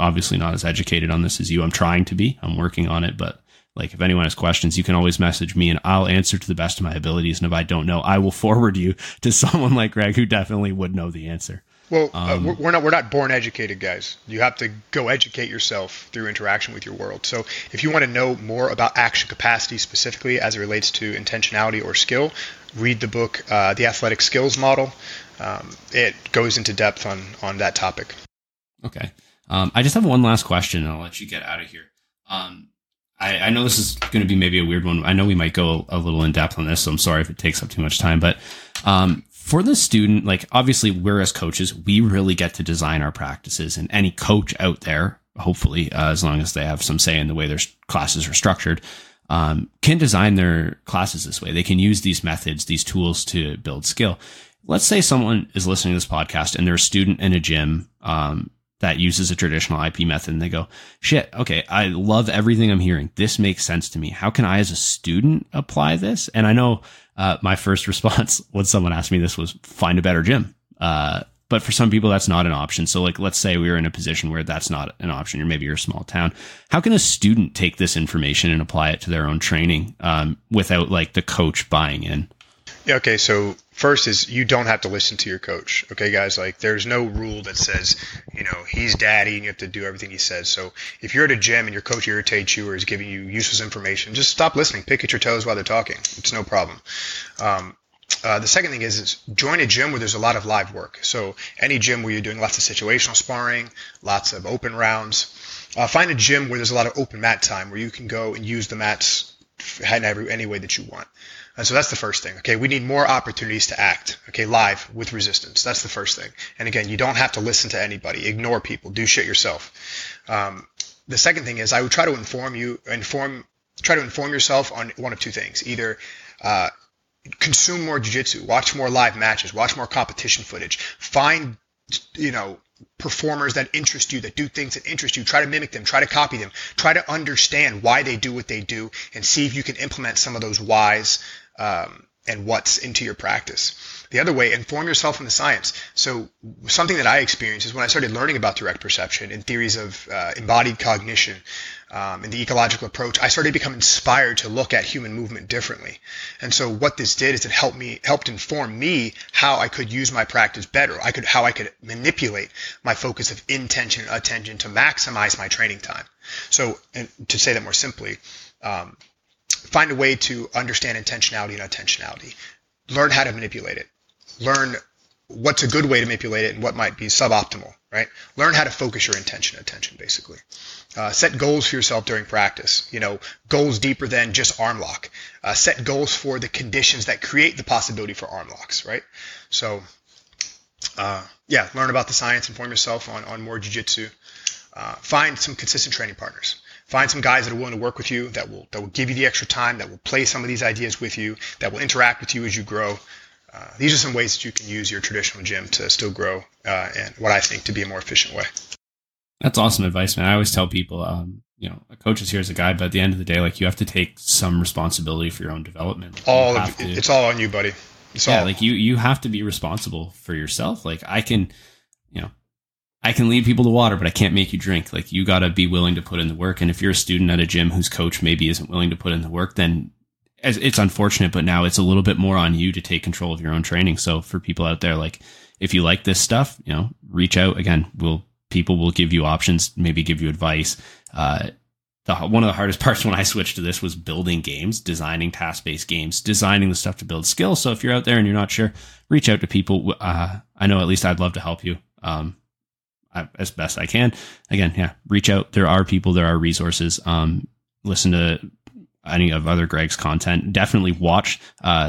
obviously not as educated on this as you. I'm trying to be, I'm working on it, but like if anyone has questions, you can always message me and I'll answer to the best of my abilities. And if I don't know, I will forward you to someone like Greg who definitely would know the answer. Well, we're not born educated guys. You have to go educate yourself through interaction with your world. So if you want to know more about action capacity specifically as it relates to intentionality or skill, read the book, The Athletic Skills Model. It goes into depth on that topic. Okay. I just have one last question and I'll let you get out of here. I know this is going to be maybe a weird one. I know we might go a little in depth on this, so I'm sorry if it takes up too much time, but, for the student, like obviously we're as coaches, we really get to design our practices, and any coach out there, hopefully, as long as they have some say in the way their classes are structured, can design their classes this way. They can use these methods, these tools to build skill. Let's say someone is listening to this podcast and they're a student in a gym, that uses a traditional IP method, and they go, shit, okay, I love everything I'm hearing. This makes sense to me. How can I as a student apply this? And I know my first response when someone asked me this was find a better gym. But for some people, that's not an option. So like, let's say we were in a position where that's not an option, or maybe you're a small town. How can a student take this information and apply it to their own training without like the coach buying in? Yeah, okay, so first is you don't have to listen to your coach. Okay, guys, like there's no rule that says, you know, he's daddy and you have to do everything he says. So if you're at a gym and your coach irritates you or is giving you useless information, just stop listening. Pick at your toes while they're talking. It's no problem. The second thing is join a gym where there's a lot of live work. So any gym where you're doing lots of situational sparring, lots of open rounds. Find a gym where there's a lot of open mat time where you can go and use the mats in any way that you want. And so that's the first thing. Okay, we need more opportunities to act, okay, live with resistance. That's the first thing. And again, you don't have to listen to anybody. Ignore people. Do shit yourself. The second thing is I would try to inform yourself on one of two things. Either consume more jiu-jitsu, watch more live matches, watch more competition footage, find, you know, performers that interest you, that do things that interest you. Try to mimic them, try to copy them, try to understand why they do what they do, and see if you can implement some of those whys and what's into your practice. The other way, inform yourself in the science. So something that I experienced is when I started learning about direct perception and theories of embodied cognition and the ecological approach, I started to become inspired to look at human movement differently. And so what this did is it helped inform me how I could use my practice better, how I could manipulate my focus of intention and attention to maximize my training time. So, and to say that more simply, find a way to understand intentionality and attentionality. Learn how to manipulate it. Learn what's a good way to manipulate it and what might be suboptimal, right? Learn how to focus your intention and attention, basically. Set goals for yourself during practice. You know, goals deeper than just arm lock. Set goals for the conditions that create the possibility for arm locks, right? So, yeah, learn about the science, inform yourself on more jiu-jitsu. Find some consistent training partners. Find some guys that are willing to work with you, that will give you the extra time, that will play some of these ideas with you, that will interact with you as you grow. These are some ways that you can use your traditional gym to still grow and what I think to be a more efficient way. That's awesome advice, man. I always tell people, you know, a coach is here as a guide, but at the end of the day, like you have to take some responsibility for your own development. Like, it's all on you, buddy. Like you have to be responsible for yourself. Like I can lead people to water, but I can't make you drink. Like you got to be willing to put in the work. And if you're a student at a gym whose coach maybe isn't willing to put in the work, then it's unfortunate, but now it's a little bit more on you to take control of your own training. So for people out there, like if you like this stuff, you know, reach out. Again, people will give you options, maybe give you advice. One of the hardest parts when I switched to this was building games, designing task-based games, designing the stuff to build skill. So if you're out there and you're not sure, reach out to people. I know at least I'd love to help you. As best I can. Again, yeah, reach out. There are people, there are resources. Listen to any of other Greg's content. Definitely watch.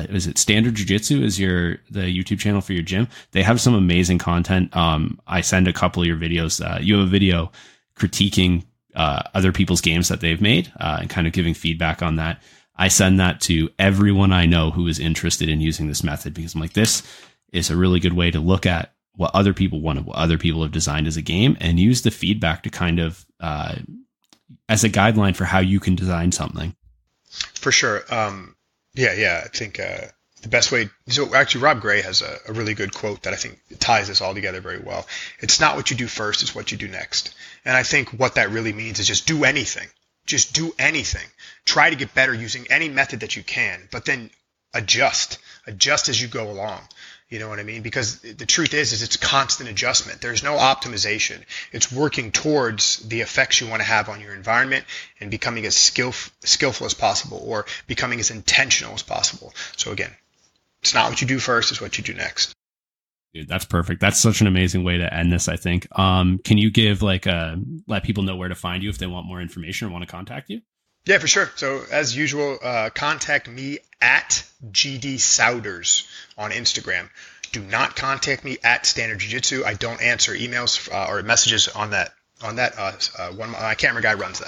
Is it Standard Jiu-Jitsu is the YouTube channel for your gym? They have some amazing content. I send a couple of your videos. You have a video critiquing other people's games that they've made and kind of giving feedback on that. I send that to everyone I know who is interested in using this method because I'm like, this is a really good way to look at what other people want, what other people have designed as a game, and use the feedback to kind of as a guideline for how you can design something. For sure. I think the best way. So actually, Rob Gray has a really good quote that I think ties this all together very well. It's not what you do first, it's what you do next. And I think what that really means is just do anything. Just do anything. Try to get better using any method that you can, but then adjust as you go along. You know what I mean? Because the truth is it's constant adjustment. There's no optimization. It's working towards the effects you want to have on your environment and becoming as skillful as possible, or becoming as intentional as possible. So again, it's not what you do first, it's what you do next. Dude, that's perfect. That's such an amazing way to end this, I think. Can you give let people know where to find you if they want more information or want to contact you? Yeah, for sure. So as usual, contact me at GD Souders on Instagram. Do not contact me at Standard Jiu-Jitsu. I don't answer emails or messages on that. One, my camera guy runs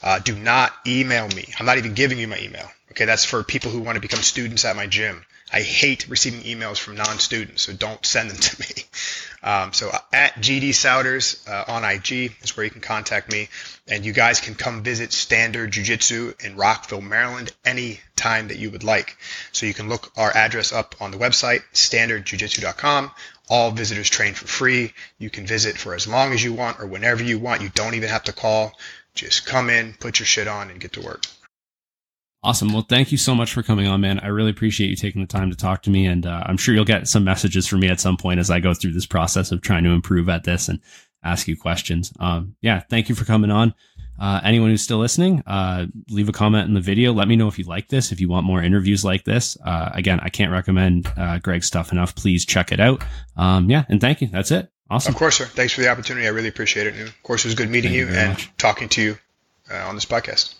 that. Do not email me. I'm not even giving you my email. Okay, that's for people who want to become students at my gym. I hate receiving emails from non-students, so don't send them to me. So at GD Souders on IG is where you can contact me. And you guys can come visit Standard Jiu-Jitsu in Rockville, Maryland, any time that you would like. So you can look our address up on the website, standardjiu-jitsu.com. All visitors train for free. You can visit for as long as you want or whenever you want. You don't even have to call. Just come in, put your shit on, and get to work. Awesome. Well, thank you so much for coming on, man. I really appreciate you taking the time to talk to me. And I'm sure you'll get some messages from me at some point as I go through this process of trying to improve at this and ask you questions. Yeah, thank you for coming on. Anyone who's still listening, leave a comment in the video. Let me know if you like this, if you want more interviews like this. Again, I can't recommend Greg's stuff enough. Please check it out. Yeah, and thank you. That's it. Awesome. Of course, sir. Thanks for the opportunity. I really appreciate it. And of course, it was good meeting you and talking to you on this podcast.